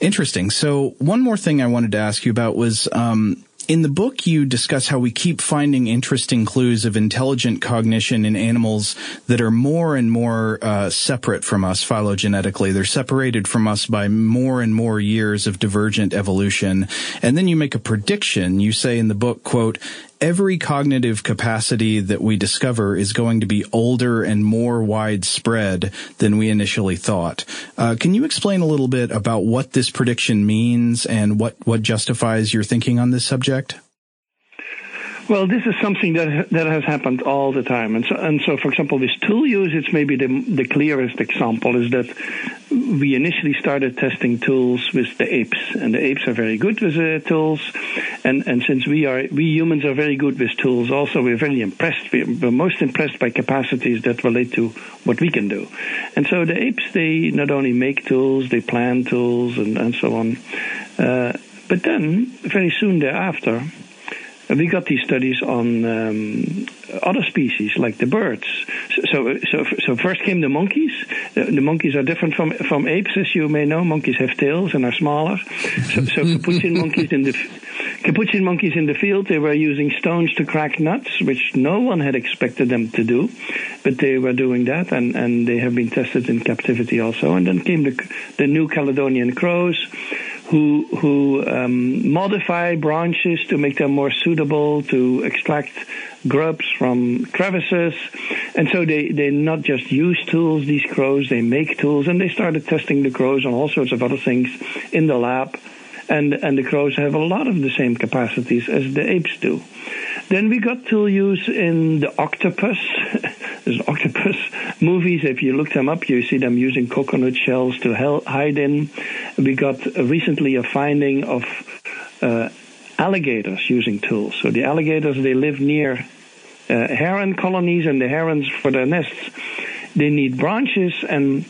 Interesting. So one more thing I wanted to ask you about was, um, in the book, you discuss how we keep finding interesting clues of intelligent cognition in animals that are more and more uh separate from us phylogenetically. They're separated from us by more and more years of divergent evolution. And then you make a prediction. You say in the book, quote, every cognitive capacity that we discover is going to be older and more widespread than we initially thought. Uh, can you explain a little bit about what this prediction means and what, what justifies your thinking on this subject? Well, this is something that that has happened all the time. And so, and so for example, with tool use, it's maybe the, the clearest example is that we initially started testing tools with the apes. And the apes are very good with uh, tools. And, and since we are we humans are very good with tools also, we're very impressed. We're most impressed by capacities that relate to what we can do. And so the apes, they not only make tools, they plan tools and, and so on. Uh, but then, very soon thereafter, we got these studies on um, other species, like the birds. So, so, so first came the monkeys. The monkeys are different from from apes, as you may know. Monkeys have tails and are smaller. So, so capuchin monkeys in the capuchin monkeys in the field, they were using stones to crack nuts, which no one had expected them to do, but they were doing that, and, and they have been tested in captivity also. And then came the the New Caledonian crows, who who um, modify branches to make them more suitable to extract grubs from crevices. And so they, they not just use tools, these crows, they make tools. And they started testing the crows on all sorts of other things in the lab. And, and the crows have a lot of the same capacities as the apes do. Then we got tool use in the octopus. There's octopus movies. If you look them up, you see them using coconut shells to hide in. We got recently a finding of uh, alligators using tools. So the alligators, they live near uh, heron colonies, and the herons, for their nests, they need branches, and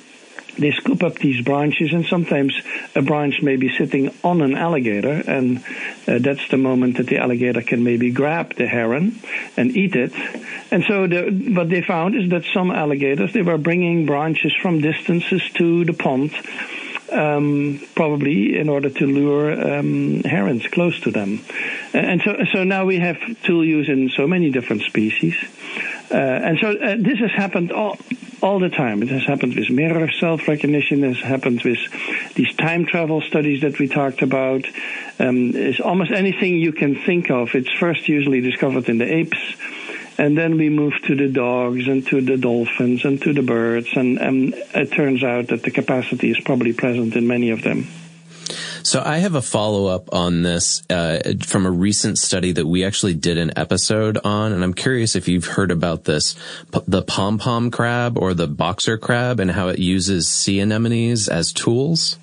they scoop up these branches, and sometimes a branch may be sitting on an alligator, and uh, that's the moment that the alligator can maybe grab the heron and eat it. And so the, what they found is that some alligators, they were bringing branches from distances to the pond, um, probably in order to lure um, herons close to them. And so, so now we have tool use in so many different species. Uh, and so uh, this has happened all, all the time. It has happened with mirror self-recognition. It has happened with these time travel studies that we talked about. Um, it's almost anything you can think of. It's first usually discovered in the apes, and then we move to the dogs and to the dolphins and to the birds. And, and it turns out that the capacity is probably present in many of them. So I have a follow-up on this uh, from a recent study that we actually did an episode on, and I'm curious if you've heard about this, p- the pom-pom crab or the boxer crab, and how it uses sea anemones as tools.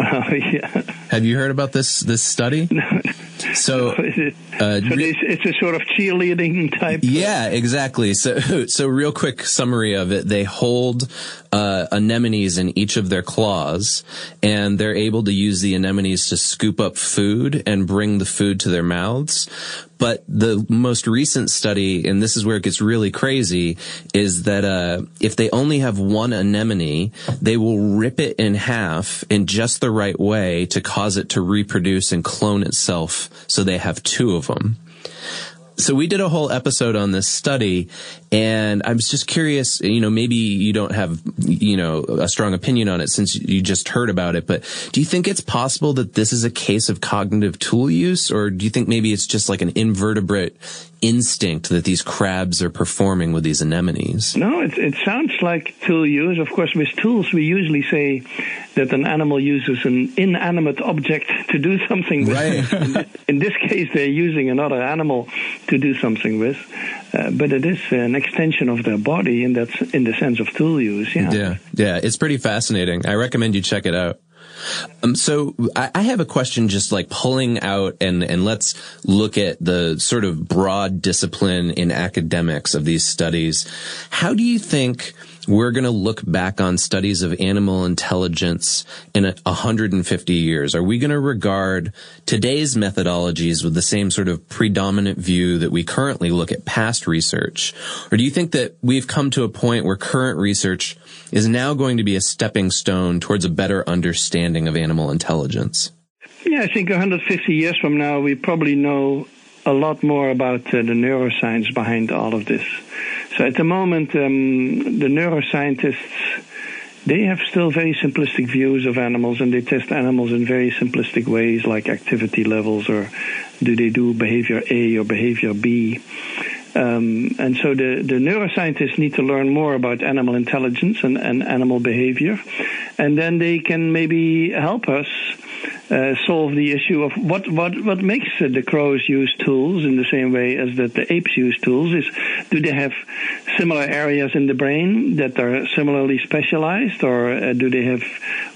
Oh, yeah. Have you heard about this this study? No. So, uh, so it's, it's a sort of cheerleading type. Yeah, exactly. So, so real quick summary of it. They hold uh, anemones in each of their claws, and they're able to use the anemones to scoop up food and bring the food to their mouths. But the most recent study, and this is where it gets really crazy, is that uh if they only have one anemone, they will rip it in half in just the right way to cause it to reproduce and clone itself, so they have two of them. So we did a whole episode on this study, and I was just curious, you know, maybe you don't have, you know, a strong opinion on it since you just heard about it, but do you think it's possible that this is a case of cognitive tool use, or do you think maybe it's just like an invertebrate instinct that these crabs are performing with these anemones? No, it, it sounds like tool use. Of course, with tools, we usually say that an animal uses an inanimate object to do something. Right. in, in this case, they're using another animal to do something with. Uh, but it is an extension of their body in that in the sense of tool use. Yeah, yeah, yeah. It's pretty fascinating. I recommend you check it out. Um, so I, I have a question, just like pulling out and, and let's look at the sort of broad discipline in academics of these studies. How do you think we're going to look back on studies of animal intelligence in one hundred fifty years? Are we going to regard today's methodologies with the same sort of predominant view that we currently look at past research? Or do you think that we've come to a point where current research is now going to be a stepping stone towards a better understanding of animal intelligence? Yeah, I think one hundred fifty years from now, we probably know a lot more about uh, the neuroscience behind all of this. So at the moment, um, the neuroscientists, they have still very simplistic views of animals, and they test animals in very simplistic ways, like activity levels, or do they do behavior A or behavior B? Um, and so the, the neuroscientists need to learn more about animal intelligence and, and animal behavior, and then they can maybe help us uh, solve the issue of what, what, what makes the crows use tools in the same way as that the apes use tools. Is do they have similar areas in the brain that are similarly specialized, or uh, do they have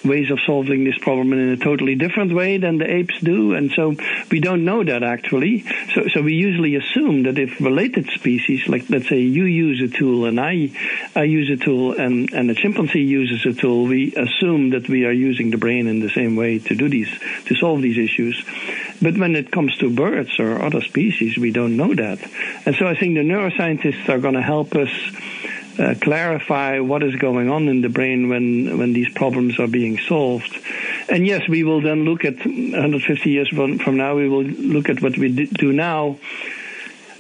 ways of solving this problem in a totally different way than the apes do? And so we don't know that actually. So, so we usually assume that if related species, like let's say you use a tool and I I use a tool and, and a chimpanzee uses a tool, we assume that we are using the brain in the same way to do these, to solve these issues. But when it comes to birds or other species, we don't know that. And so I think the neuroscientists are going to help us uh, clarify what is going on in the brain when, when these problems are being solved. And yes, we will then look at one hundred fifty years from now, we will look at what we do now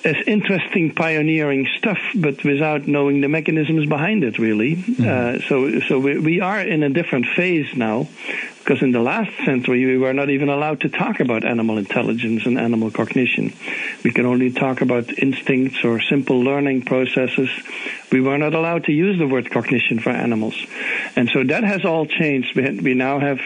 as interesting pioneering stuff, but without knowing the mechanisms behind it, really. Mm. Uh, so so we, we are in a different phase now, because in the last century, we were not even allowed to talk about animal intelligence and animal cognition. We could only talk about instincts or simple learning processes. We were not allowed to use the word cognition for animals. And so that has all changed. We now have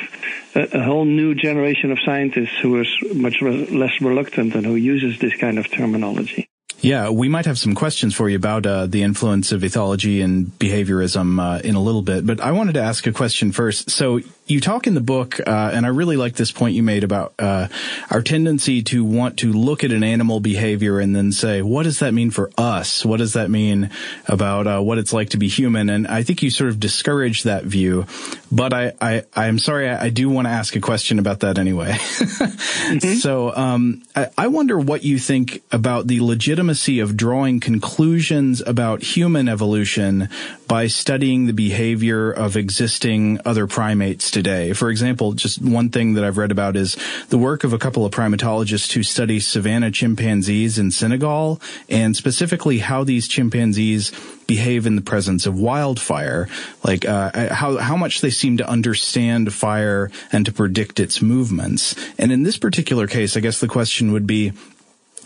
a whole new generation of scientists who are much less reluctant and who uses this kind of terminology. Yeah, we might have some questions for you about uh, the influence of ethology and behaviorism uh, in a little bit, but I wanted to ask a question first. So you talk in the book, uh, and I really like this point you made about uh, our tendency to want to look at an animal behavior and then say, what does that mean for us? What does that mean about uh, what it's like to be human? And I think you sort of discourage that view, but I, I, I'm sorry, I, I do want to ask a question about that anyway. Mm-hmm. So um, I, I wonder what you think about the legitimate of drawing conclusions about human evolution by studying the behavior of existing other primates today. For example, just one thing that I've read about is the work of a couple of primatologists who study savanna chimpanzees in Senegal, and specifically how these chimpanzees behave in the presence of wildfire, like uh, how how much they seem to understand fire and to predict its movements. And in this particular case, I guess the question would be,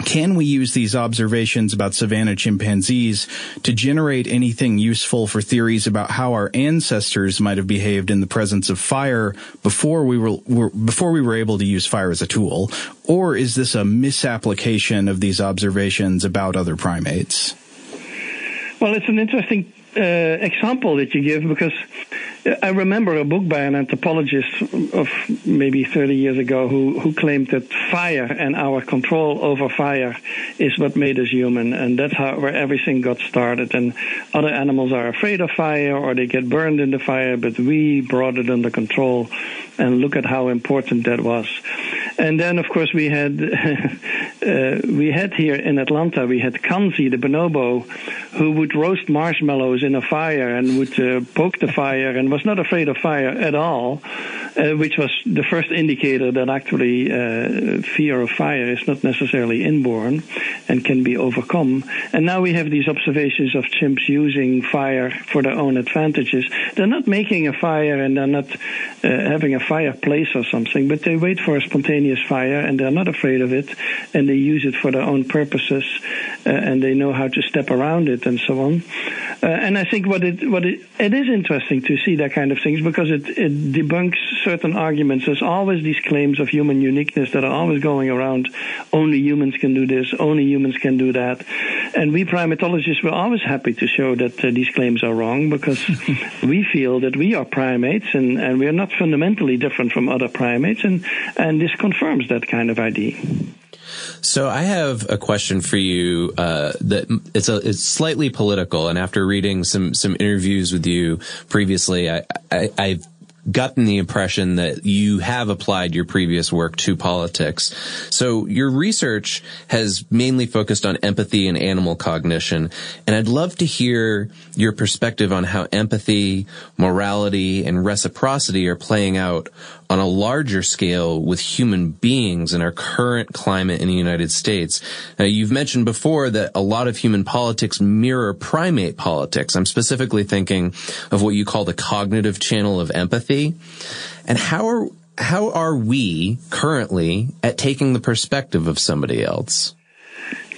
can we use these observations about savanna chimpanzees to generate anything useful for theories about how our ancestors might have behaved in the presence of fire before we were, were before we were able to use fire as a tool? Or is this a misapplication of these observations about other primates? Well, it's an interesting uh, example that you give, because I remember a book by an anthropologist of maybe thirty years ago who, who claimed that fire and our control over fire is what made us human, and that's how where everything got started. And other animals are afraid of fire, or they get burned in the fire, but we brought it under control, and look at how important that was. And then, of course, we had uh, we had here in Atlanta, we had Kanzi, the bonobo, who would roast marshmallows in a fire and would uh, poke the fire and was not afraid of fire at all, uh, which was the first indicator that actually uh, fear of fire is not necessarily inborn and can be overcome. And now we have these observations of chimps using fire for their own advantages. They're not making a fire, and they're not uh, having a fireplace or something, but they wait for a spontaneous fire, and they're not afraid of it, and they use it for their own purposes, uh, and they know how to step around it and so on. Uh, and I think what it what it, it is interesting to see that kind of things, because it, it debunks certain arguments. There's always these claims of human uniqueness that are always going around. Only humans can do this. Only humans can do that. And we primatologists were always happy to show that uh, these claims are wrong, because we feel that we are primates and, and we are not fundamentally different from other primates. And, and this confirms that kind of idea. So I have a question for you uh that it's a it's slightly political, and after reading some some interviews with you previously, I, I I've gotten the impression that you have applied your previous work to politics. So your research has mainly focused on empathy and animal cognition, and I'd love to hear your perspective on how empathy, morality, and reciprocity are playing out on a larger scale with human beings in our current climate in the United States. Now, you've mentioned before that a lot of human politics mirror primate politics. I'm specifically thinking of what you call the cognitive channel of empathy. And how are, how are we currently at taking the perspective of somebody else?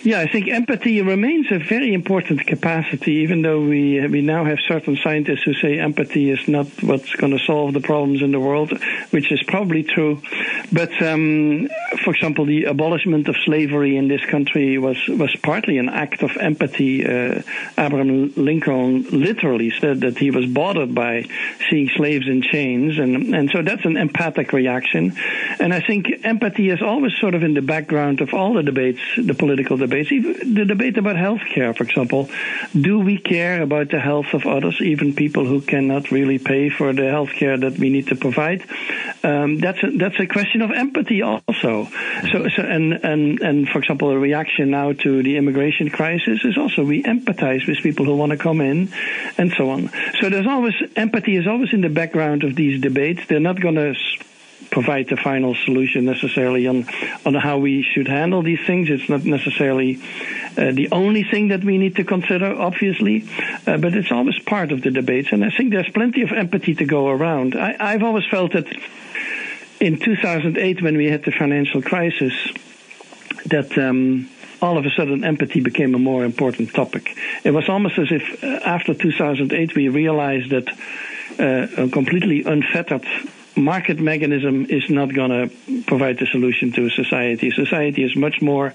Yeah, I think empathy remains a very important capacity, even though we we now have certain scientists who say empathy is not what's going to solve the problems in the world, which is probably true. But, um, for example, the abolishment of slavery in this country was, was partly an act of empathy. Uh, Abraham Lincoln literally said that he was bothered by seeing slaves in chains, and, and so that's an empathic reaction. And I think empathy is always sort of in the background of all the debates, the political debates. The debate about health care, for example. Do we care about the health of others, even people who cannot really pay for the health care that we need to provide? Um, that's a, that's a question of empathy also. So, so and, and, and, for example, a reaction now to the immigration crisis is also we empathize with people who want to come in and so on. So there's always empathy is always in the background of these debates. They're not going to provide the final solution necessarily on, on how we should handle these things. It's not necessarily uh, the only thing that we need to consider, obviously, uh, but it's always part of the debates. And I think there's plenty of empathy to go around. I, I've always felt that in two thousand eight, when we had the financial crisis, that um, all of a sudden empathy became a more important topic. It was almost as if uh, after two thousand eight, we realized that uh, a completely unfettered market mechanism is not going to provide the solution to society. Society is much more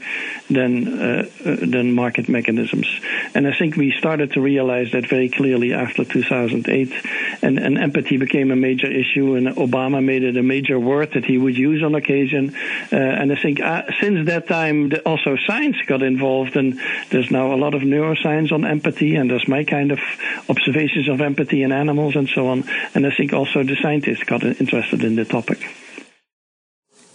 than uh, than market mechanisms. And I think we started to realize that very clearly after two thousand eight. And, and empathy became a major issue, and Obama made it a major word that he would use on occasion. Uh, and I think uh, since that time, the, also science got involved, and there's now a lot of neuroscience on empathy, and there's my kind of observations of empathy in animals and so on. And I think also the scientists got involved, interested in the topic.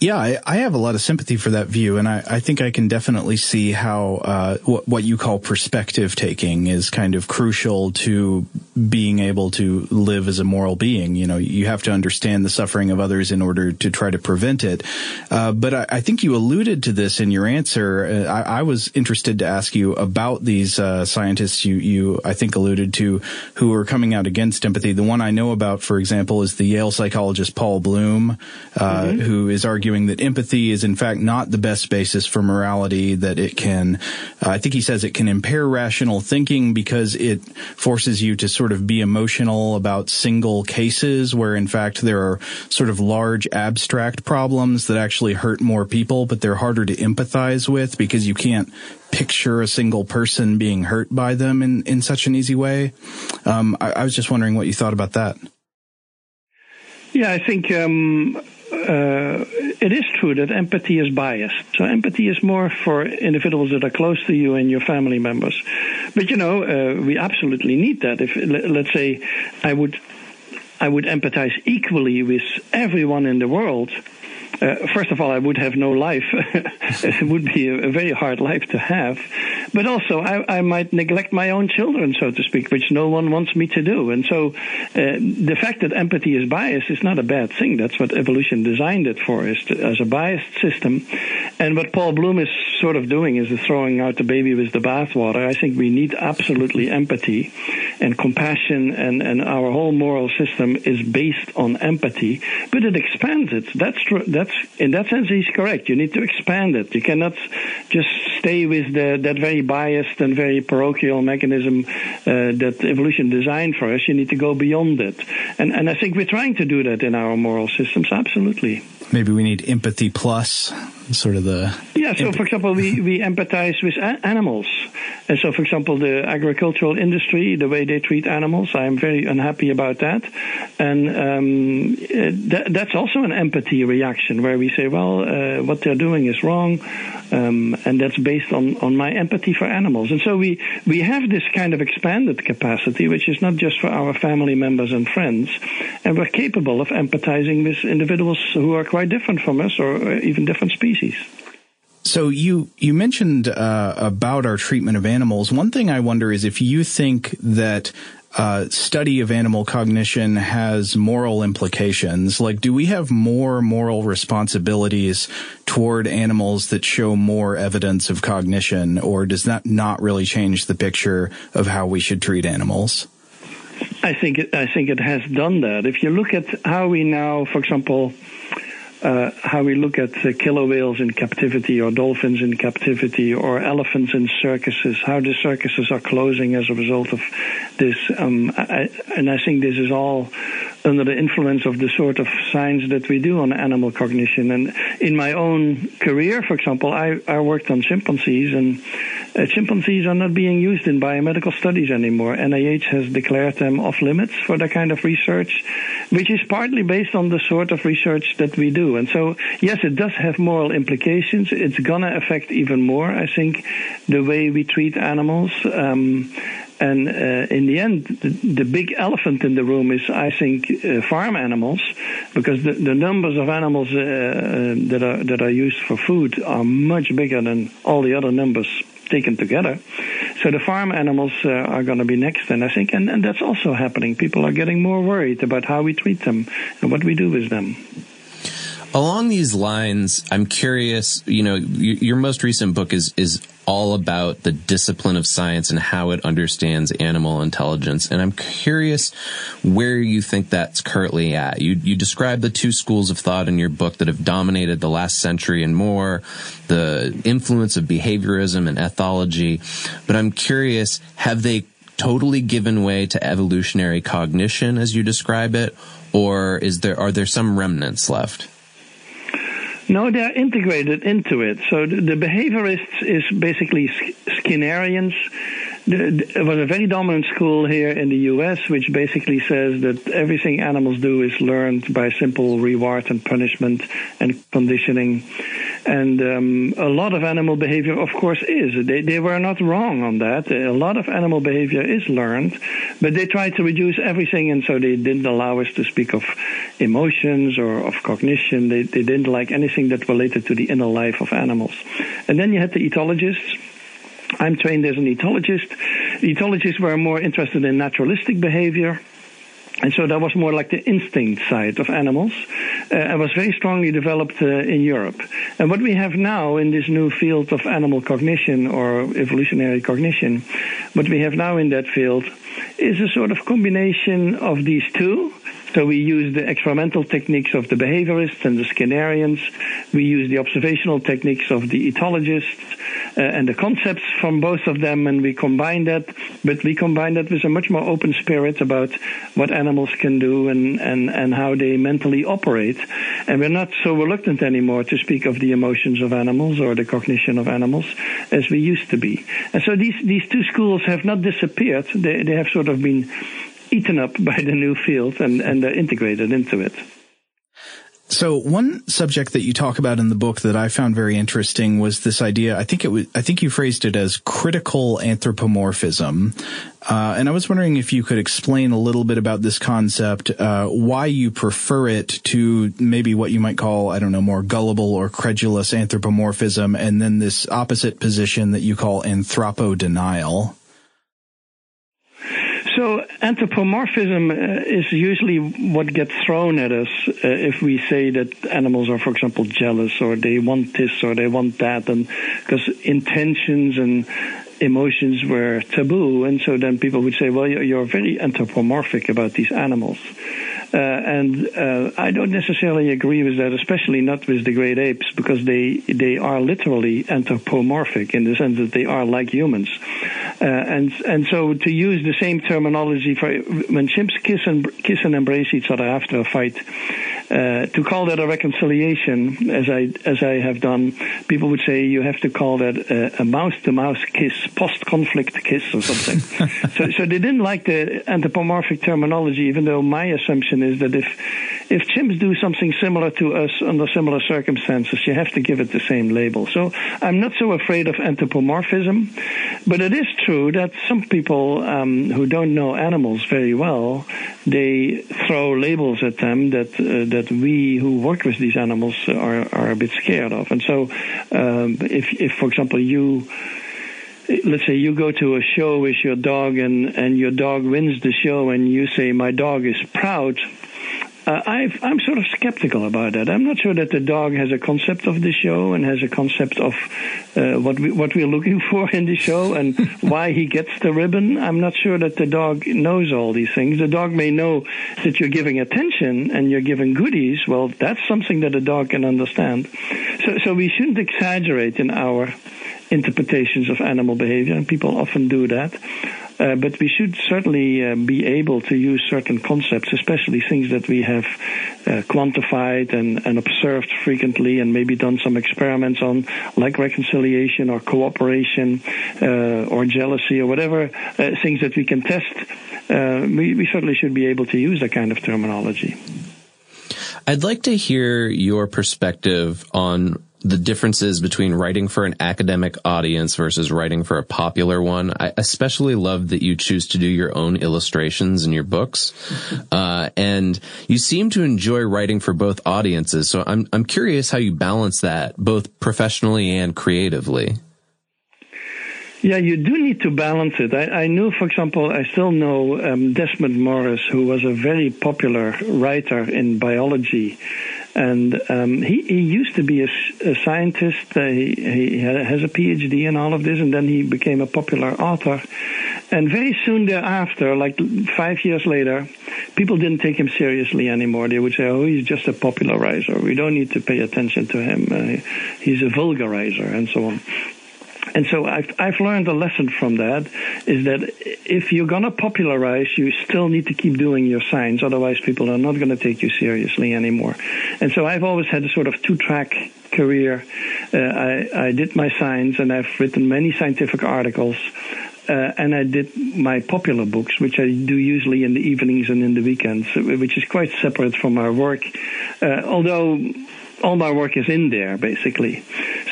Yeah, I, I have a lot of sympathy for that view, and I, I think I can definitely see how uh, wh- what you call perspective taking is kind of crucial to being able to live as a moral being. You know, you have to understand the suffering of others in order to try to prevent it. Uh, but I, I think you alluded to this in your answer. I, I was interested to ask you about these uh, scientists you, you, I think, alluded to who are coming out against empathy. The one I know about, for example, is the Yale psychologist Paul Bloom, uh, mm-hmm. who is arguing arguing that empathy is in fact not the best basis for morality, that it can, uh, I think he says it can impair rational thinking because it forces you to sort of be emotional about single cases where in fact there are sort of large abstract problems that actually hurt more people, but they're harder to empathize with because you can't picture a single person being hurt by them in, in such an easy way. Um, I, I was just wondering what you thought about that. Yeah, I think... Um Uh, it is true that empathy is biased. So empathy is more for individuals that are close to you and your family members. But, you know, uh, we absolutely need that. If, let's say, I would, I would empathize equally with everyone in the world. Uh, first of all, I would have no life. It would be a, a very hard life to have. But also, I, I might neglect my own children, so to speak, which no one wants me to do. And so uh, the fact that empathy is biased is not a bad thing. That's what evolution designed it for, is to, as a biased system. And what Paul Bloom is sort of doing is throwing out the baby with the bathwater. I think we need absolutely empathy and compassion, and, and our whole moral system is based on empathy. But it expands it. That's true. That's In that sense, he's correct. You need to expand it. You cannot just stay with the, that very biased and very parochial mechanism uh, that evolution designed for us. You need to go beyond it. And, and I think we're trying to do that in our moral systems, absolutely. Maybe we need empathy plus, sort of the... Yeah, so emp- for example, we, we empathize with a- animals. And so, for example, the agricultural industry, the way they treat animals, I'm very unhappy about that. And um, th- that's also an empathy reaction where we say, well, uh, what they're doing is wrong, um, and that's based on, on my empathy for animals. And so we, we have this kind of expanded capacity, which is not just for our family members and friends, and we're capable of empathizing with individuals who are quite different from us or even different species. So you, you mentioned uh, about our treatment of animals. One thing I wonder is if you think that uh, study of animal cognition has moral implications. Like, do we have more moral responsibilities toward animals that show more evidence of cognition, or does that not really change the picture of how we should treat animals? I think it, I think it has done that. If you look at how we now, for example... Uh, how we look at uh, killer whales in captivity or dolphins in captivity or elephants in circuses, how the circuses are closing as a result of this. Um, I, and I think this is all under the influence of the sort of science that we do on animal cognition. And in my own career, for example, I, I worked on chimpanzees, and uh, chimpanzees are not being used in biomedical studies anymore. N I H has declared them off limits for that kind of research, which is partly based on the sort of research that we do. And so, yes, it does have moral implications. It's going to affect even more, I think, the way we treat animals. Um, and uh, in the end, the, the big elephant in the room is, I think, uh, farm animals, because the, the numbers of animals uh, uh, that are that are used for food are much bigger than all the other numbers taken together. So the farm animals uh, are going to be next, and I think, and, and that's also happening. People are getting more worried about how we treat them and what we do with them. Along these lines, I'm curious, you know, your most recent book is is all about the discipline of science and how it understands animal intelligence. And I'm curious where you think that's currently at. You you describe the two schools of thought in your book that have dominated the last century and more, the influence of behaviorism and ethology. But I'm curious, have they totally given way to evolutionary cognition as you describe it? Or is there are there some remnants left? No, they're integrated into it. So the, the behaviorists is basically Skinnerians. There was a very dominant school here in the U S which basically says that everything animals do is learned by simple reward and punishment and conditioning. And um, a lot of animal behavior, of course, is. They, they were not wrong on that. A lot of animal behavior is learned, but they tried to reduce everything, and so they didn't allow us to speak of emotions or of cognition. They, they didn't like anything that related to the inner life of animals. And then you had the ethologists. I'm trained as an ethologist. Ethologists were more interested in naturalistic behavior. And so that was more like the instinct side of animals. Uh, it was very strongly developed uh, in Europe. And what we have now in this new field of animal cognition or evolutionary cognition, what we have now in that field is a sort of combination of these two. So we use the experimental techniques of the behaviorists and the Skinnerians. We use the observational techniques of the ethologists uh, and the concepts from both of them, and we combine that. But we combine that with a much more open spirit about what animals can do and, and, and how they mentally operate. And we're not so reluctant anymore to speak of the emotions of animals or the cognition of animals as we used to be. And so these, these two schools have not disappeared. They, they have sort of been eaten up by the new field, and, and they're integrated into it. So one subject that you talk about in the book that I found very interesting was this idea, I think it was, I think you phrased it as critical anthropomorphism. Uh, and I was wondering if you could explain a little bit about this concept, uh, why you prefer it to maybe what you might call, I don't know, more gullible or credulous anthropomorphism, and then this opposite position that you call anthropo-denial. So anthropomorphism uh, is usually what gets thrown at us uh, if we say that animals are, for example, jealous, or they want this or they want that, and because intentions and emotions were taboo, and so then people would say, well, you're very anthropomorphic about these animals. Uh, and uh, I don't necessarily agree with that, especially not with the great apes, because they they are literally anthropomorphic in the sense that they are like humans. Uh, and and so to use the same terminology for when chimps kiss and kiss and embrace each other after a fight, uh, to call that a reconciliation, as I as I have done, people would say you have to call that a, a mouth-to-mouth kiss, post-conflict kiss, or something. so so they didn't like the anthropomorphic terminology, even though my assumption is that if if chimps do something similar to us under similar circumstances, you have to give it the same label. So I'm not so afraid of anthropomorphism, but it is true that some people um, who don't know animals very well, they throw labels at them that uh, that we who work with these animals are are a bit scared of. And so um, if if for example you let's say you go to a show with your dog and, and your dog wins the show and you say, my dog is proud, uh, I've, I'm sort of skeptical about that. I'm not sure that the dog has a concept of the show and has a concept of uh, what, we, what we're looking for in the show and why he gets the ribbon. I'm not sure that the dog knows all these things. The dog may know that you're giving attention and you're giving goodies. Well, that's something that a dog can understand. So, so we shouldn't exaggerate in our interpretations of animal behavior, and people often do that. Uh, but we should certainly uh, be able to use certain concepts, especially things that we have uh, quantified and, and observed frequently and maybe done some experiments on, like reconciliation or cooperation uh, or jealousy or whatever, uh, things that we can test. Uh, we, we certainly should be able to use that kind of terminology. I'd like to hear your perspective on the differences between writing for an academic audience versus writing for a popular one. I especially love that you choose to do your own illustrations in your books. Uh, and you seem to enjoy writing for both audiences. So I'm, I'm curious how you balance that both professionally and creatively. Yeah, you do need to balance it. I, I knew, for example, I still know um, Desmond Morris, who was a very popular writer in biology. And um, he, he used to be a, a scientist. Uh, he, he has a P H D in all of this, and then he became a popular author. And very soon thereafter, like five years later, people didn't take him seriously anymore. They would say, oh, he's just a popularizer. We don't need to pay attention to him. Uh, he's a vulgarizer, and so on. And so I've, I've learned a lesson from that, is that if you're going to popularize, you still need to keep doing your science. Otherwise, people are not going to take you seriously anymore. And so I've always had a sort of two-track career. Uh, I, I did my science, and I've written many scientific articles. Uh, and I did my popular books, which I do usually in the evenings and in the weekends, which is quite separate from our work, uh, although all my work is in there, basically.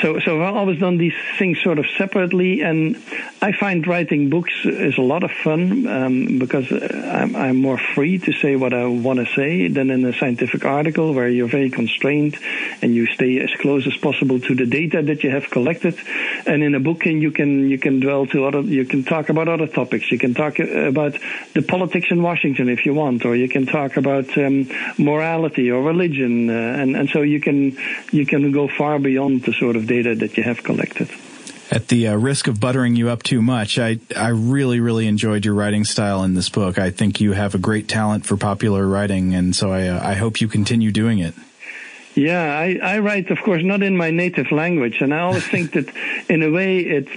So so I've always done these things sort of separately, and I find writing books is a lot of fun um, because I'm, I'm more free to say what I want to say than in a scientific article where you're very constrained and you stay as close as possible to the data that you have collected. And in a book, and you can you can dwell to other, you can talk about other topics. You can talk about the politics in Washington if you want, or you can talk about um, morality or religion, uh, and and so you can. You can go far beyond the sort of data that you have collected. At the uh, risk of buttering you up too much, I, I really, really enjoyed your writing style in this book. I think you have a great talent for popular writing, and so I, uh, I hope you continue doing it. Yeah, I, I write, of course, not in my native language, and I always think that in a way it's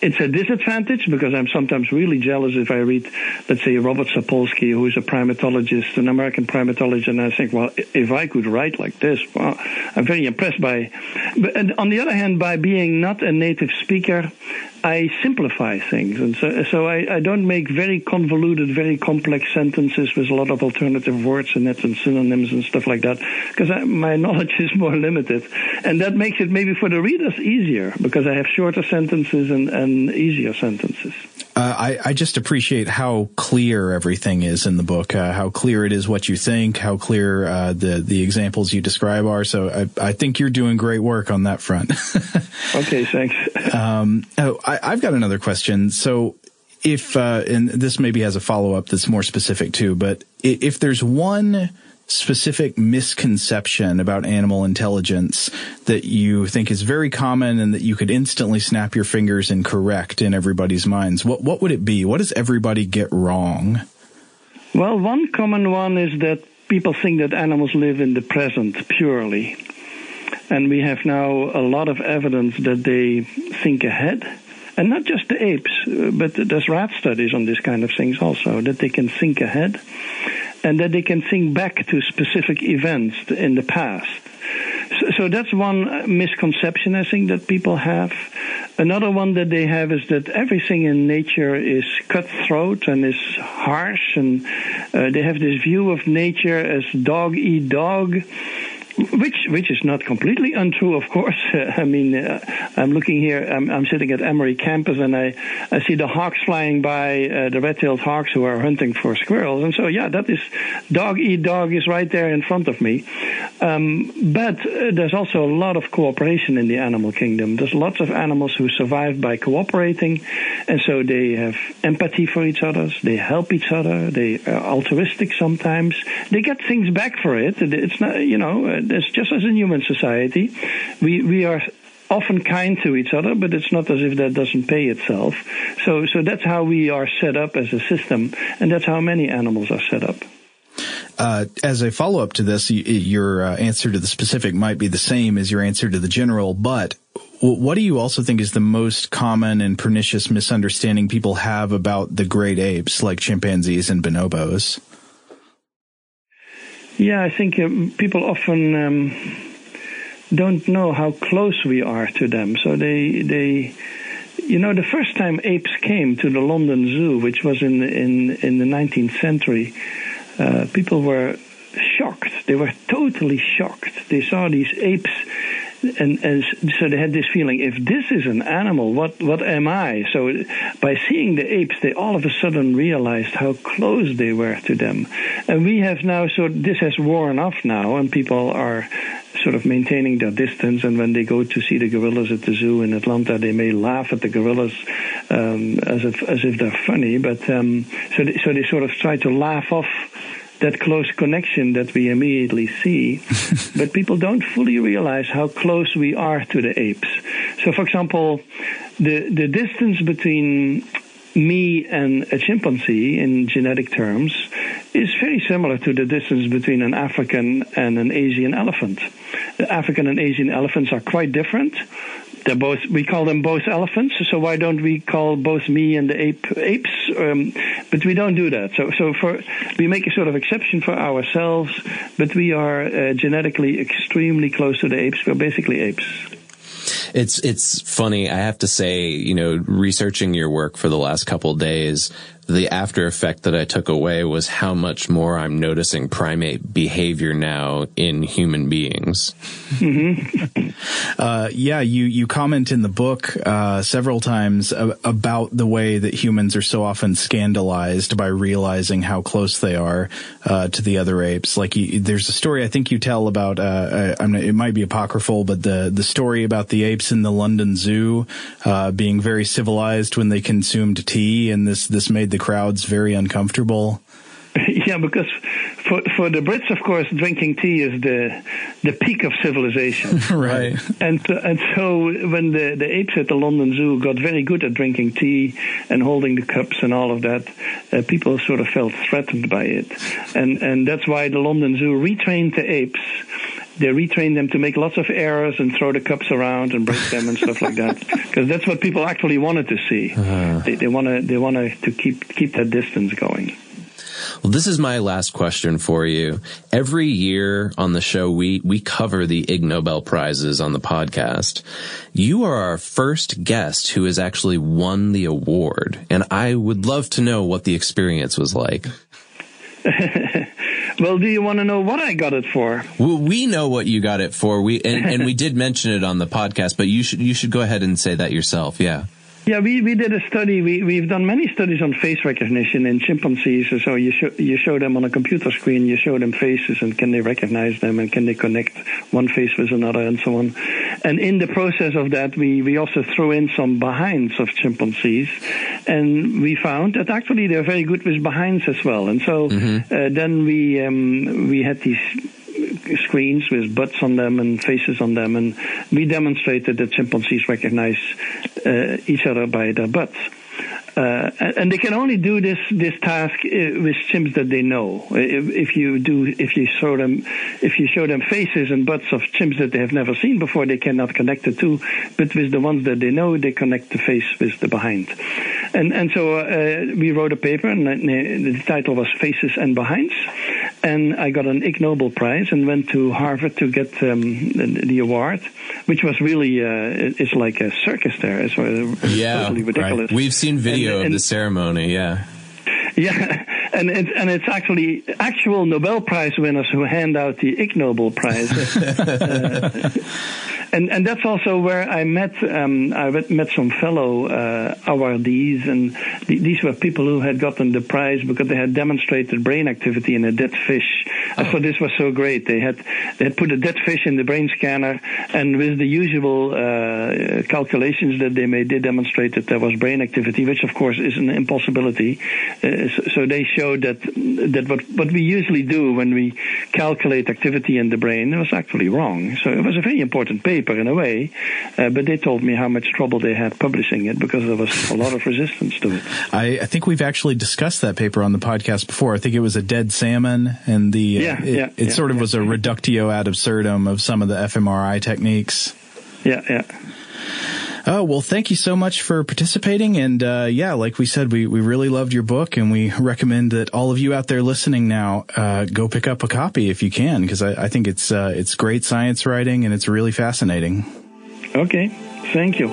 It's a disadvantage because I'm sometimes really jealous if I read, let's say, Robert Sapolsky, who is a primatologist, an American primatologist, and I think, well, if I could write like this, well, I'm very impressed by. But and on the other hand, by being not a native speaker, I simplify things, and so, so I, I don't make very convoluted, very complex sentences with a lot of alternative words in it and synonyms and stuff like that, because my knowledge is more limited, and that makes it maybe for the readers easier because I have shorter sentences and, and easier sentences. Uh, I, I just appreciate how clear everything is in the book, uh, how clear it is what you think, how clear uh, the, the examples you describe are. So I, I think you're doing great work on that front. Okay, thanks. Um, oh, I, I've got another question. So if, uh, and this maybe has a follow-up that's more specific too, but if there's one specific misconception about animal intelligence that you think is very common and that you could instantly snap your fingers and correct in everybody's minds, What what would it be? What does everybody get wrong? Well, one common one is that people think that animals live in the present purely. And we have now a lot of evidence that they think ahead. And not just the apes, but there's rat studies on these kind of things also, that they can think ahead and that they can think back to specific events in the past. So, so that's one misconception, I think, that people have. Another one that they have is that everything in nature is cutthroat and is harsh, and uh, they have this view of nature as dog eat dog. Which which is not completely untrue, of course. Uh, I mean, uh, I'm looking here. I'm, I'm sitting at Emory campus, and I, I see the hawks flying by, uh, the red-tailed hawks who are hunting for squirrels. And so, yeah, that is dog eat dog is right there in front of me. Um, but uh, there's also a lot of cooperation in the animal kingdom. There's lots of animals who survive by cooperating, and so they have empathy for each other. They help each other. They are altruistic sometimes. They get things back for it. It's not, you know. Uh, It's just as in human society, we, we are often kind to each other, but it's not as if that doesn't pay itself. So so that's how we are set up as a system, and that's how many animals are set up. Uh, as a follow-up to this, you, your uh, answer to the specific might be the same as your answer to the general, but what do you also think is the most common and pernicious misunderstanding people have about the great apes like chimpanzees and bonobos? Yeah, I think um, people often um, don't know how close we are to them. So they, they, you know, the first time apes came to the London Zoo, which was in in in the nineteenth century, uh, people were shocked. They were totally shocked. They saw these apes. And, and so they had this feeling, if this is an animal, what, what am I? So by seeing the apes, they all of a sudden realized how close they were to them. And we have now, so this has worn off now, and people are sort of maintaining their distance. And when they go to see the gorillas at the zoo in Atlanta, they may laugh at the gorillas um, as if, as if they're funny. But um, so, they, so they sort of try to laugh off that close connection that we immediately see, but people don't fully realize how close we are to the apes. So, for example, the the distance between me and a chimpanzee in genetic terms is very similar to the distance between an African and an Asian elephant. The African and Asian elephants are quite different. They're both, we call them both elephants, so why don't we call both me and the ape apes? Um, but we don't do that. So, so for we make a sort of exception for ourselves, but we are uh, genetically extremely close to the apes. We're basically apes. It's it's funny. I have to say, you know, researching your work for the last couple of days, the after effect that I took away was how much more I'm noticing primate behavior now in human beings. Mm-hmm. uh, yeah, you, you comment in the book uh, several times about the way that humans are so often scandalized by realizing how close they are uh, to the other apes. Like you, there's a story I think you tell about, uh, I, I'm, it might be apocryphal, but the, the story about the apes in the London Zoo uh, being very civilized when they consumed tea, and this, this made the crowd's very uncomfortable. Yeah, because for for the Brits, of course, drinking tea is the the peak of civilization. Right. And so, and so when the, the apes at the London Zoo got very good at drinking tea and holding the cups and all of that, uh, people sort of felt threatened by it. And and that's why the London Zoo retrained the apes. They retrain them to make lots of errors and throw the cups around and break them and stuff like that, because that's what people actually wanted to see. Uh, they they want to they want to keep keep that distance going. Well, this is my last question for you. Every year on the show, we we cover the Ig Nobel Prizes on the podcast. You are our first guest who has actually won the award, and I would love to know what the experience was like. Well, do you want to know what I got it for? Well, we know what you got it for. We and, and we did mention it on the podcast, but you should you should go ahead and say that yourself. Yeah. Yeah, we, we did a study. We, we've done many studies on face recognition in chimpanzees. So you, sh- you show them on a computer screen, you show them faces, and can they recognize them, and can they connect one face with another, and so on. And in the process of that, we, we also threw in some behinds of chimpanzees. And we found that actually they're very good with behinds as well. And so mm-hmm. uh, then we um, we had these screens with butts on them and faces on them, and we demonstrated that chimpanzees recognize uh, each other by their butts. Uh, and they can only do this this task with chimps that they know. If, if you do, if you show them, if you show them faces and butts of chimps that they have never seen before, they cannot connect the two. But with the ones that they know, they connect the face with the behind. And and so uh, we wrote a paper, and the title was "Faces and Behinds." And I got an Ig Nobel Prize and went to Harvard to get um, the, the award, which was really uh, it's like a circus there. It's yeah, totally ridiculous. Right. We've seen videos. And, and, of the ceremony, yeah, yeah, and it's and it's actually actual Nobel Prize winners who hand out the Ig Nobel Prize, uh, and and that's also where I met um, I met some fellow uh, awardees, and th- these were people who had gotten the prize because they had demonstrated brain activity in a dead fish. Oh. I thought this was so great. They had they had put a dead fish in the brain scanner, and with the usual uh, calculations that they made, they demonstrated there was brain activity, which of course is an impossibility. Uh, so, so they showed that that what what we usually do when we calculate activity in the brain was actually wrong. So it was a very important paper in a way, uh, but they told me how much trouble they had publishing it because there was a lot of resistance to it. I, I think we've actually discussed that paper on the podcast before. I think it was a dead salmon, and the uh, yeah, it, yeah, it yeah, sort of yeah, was a reductio ad absurdum of some of the fMRI techniques. Yeah, yeah. Oh, well, thank you so much for participating. And, uh, yeah, like we said, we, we really loved your book, and we recommend that all of you out there listening now, uh, go pick up a copy if you can, because I, I think it's, uh, it's great science writing, and it's really fascinating. Okay. Thank you.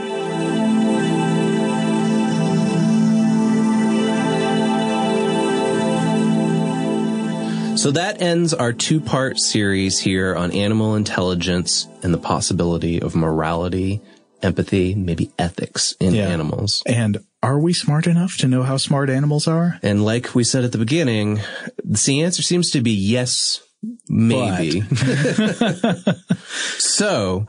So that ends our two-part series here on animal intelligence and the possibility of morality, empathy, maybe ethics in yeah. animals. And are we smart enough to know how smart animals are? And like we said at the beginning, the answer seems to be yes, maybe. So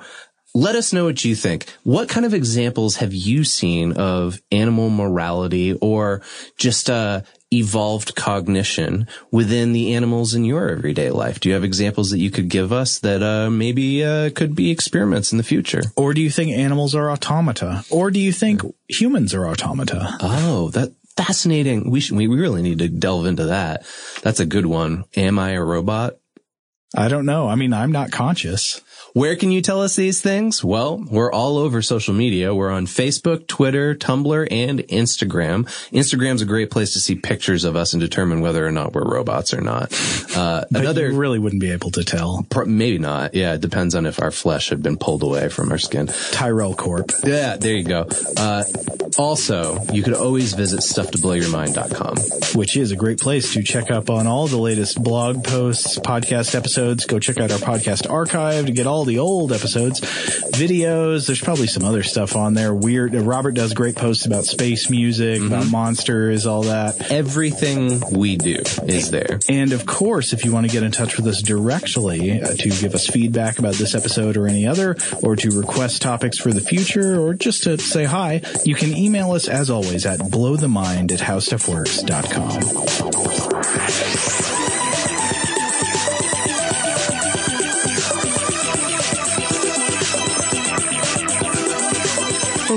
let us know what you think. What kind of examples have you seen of animal morality or just uh, evolved cognition within the animals in your everyday life? Do you have examples that you could give us that uh, maybe uh, could be experiments in the future? Or do you think animals are automata? Or do you think humans are automata? Oh, that fascinating. We should, we really need to delve into that. That's a good one. Am I a robot? I don't know. I mean, I'm not conscious. Where can you tell us these things? Well, we're all over social media. We're on Facebook, Twitter, Tumblr, and Instagram. Instagram's a great place to see pictures of us and determine whether or not we're robots or not. Uh, but another, you really wouldn't be able to tell. Maybe not. Yeah, it depends on if our flesh had been pulled away from our skin. Tyrell Corp. Yeah, there you go. Uh, also, you could always visit stuff to blow your mind dot com. Which is a great place to check up on all the latest blog posts, podcast episodes. Go check out our podcast archive to get all the old episodes, videos. There's probably some other stuff on there. Weird. Robert does great posts about space music, mm-hmm. about monsters, all that. Everything we do is there. And of course, if you want to get in touch with us directly uh, to give us feedback about this episode or any other, or to request topics for the future, or just to say hi, you can email us as always at blow the mind at how stuff works dot com. For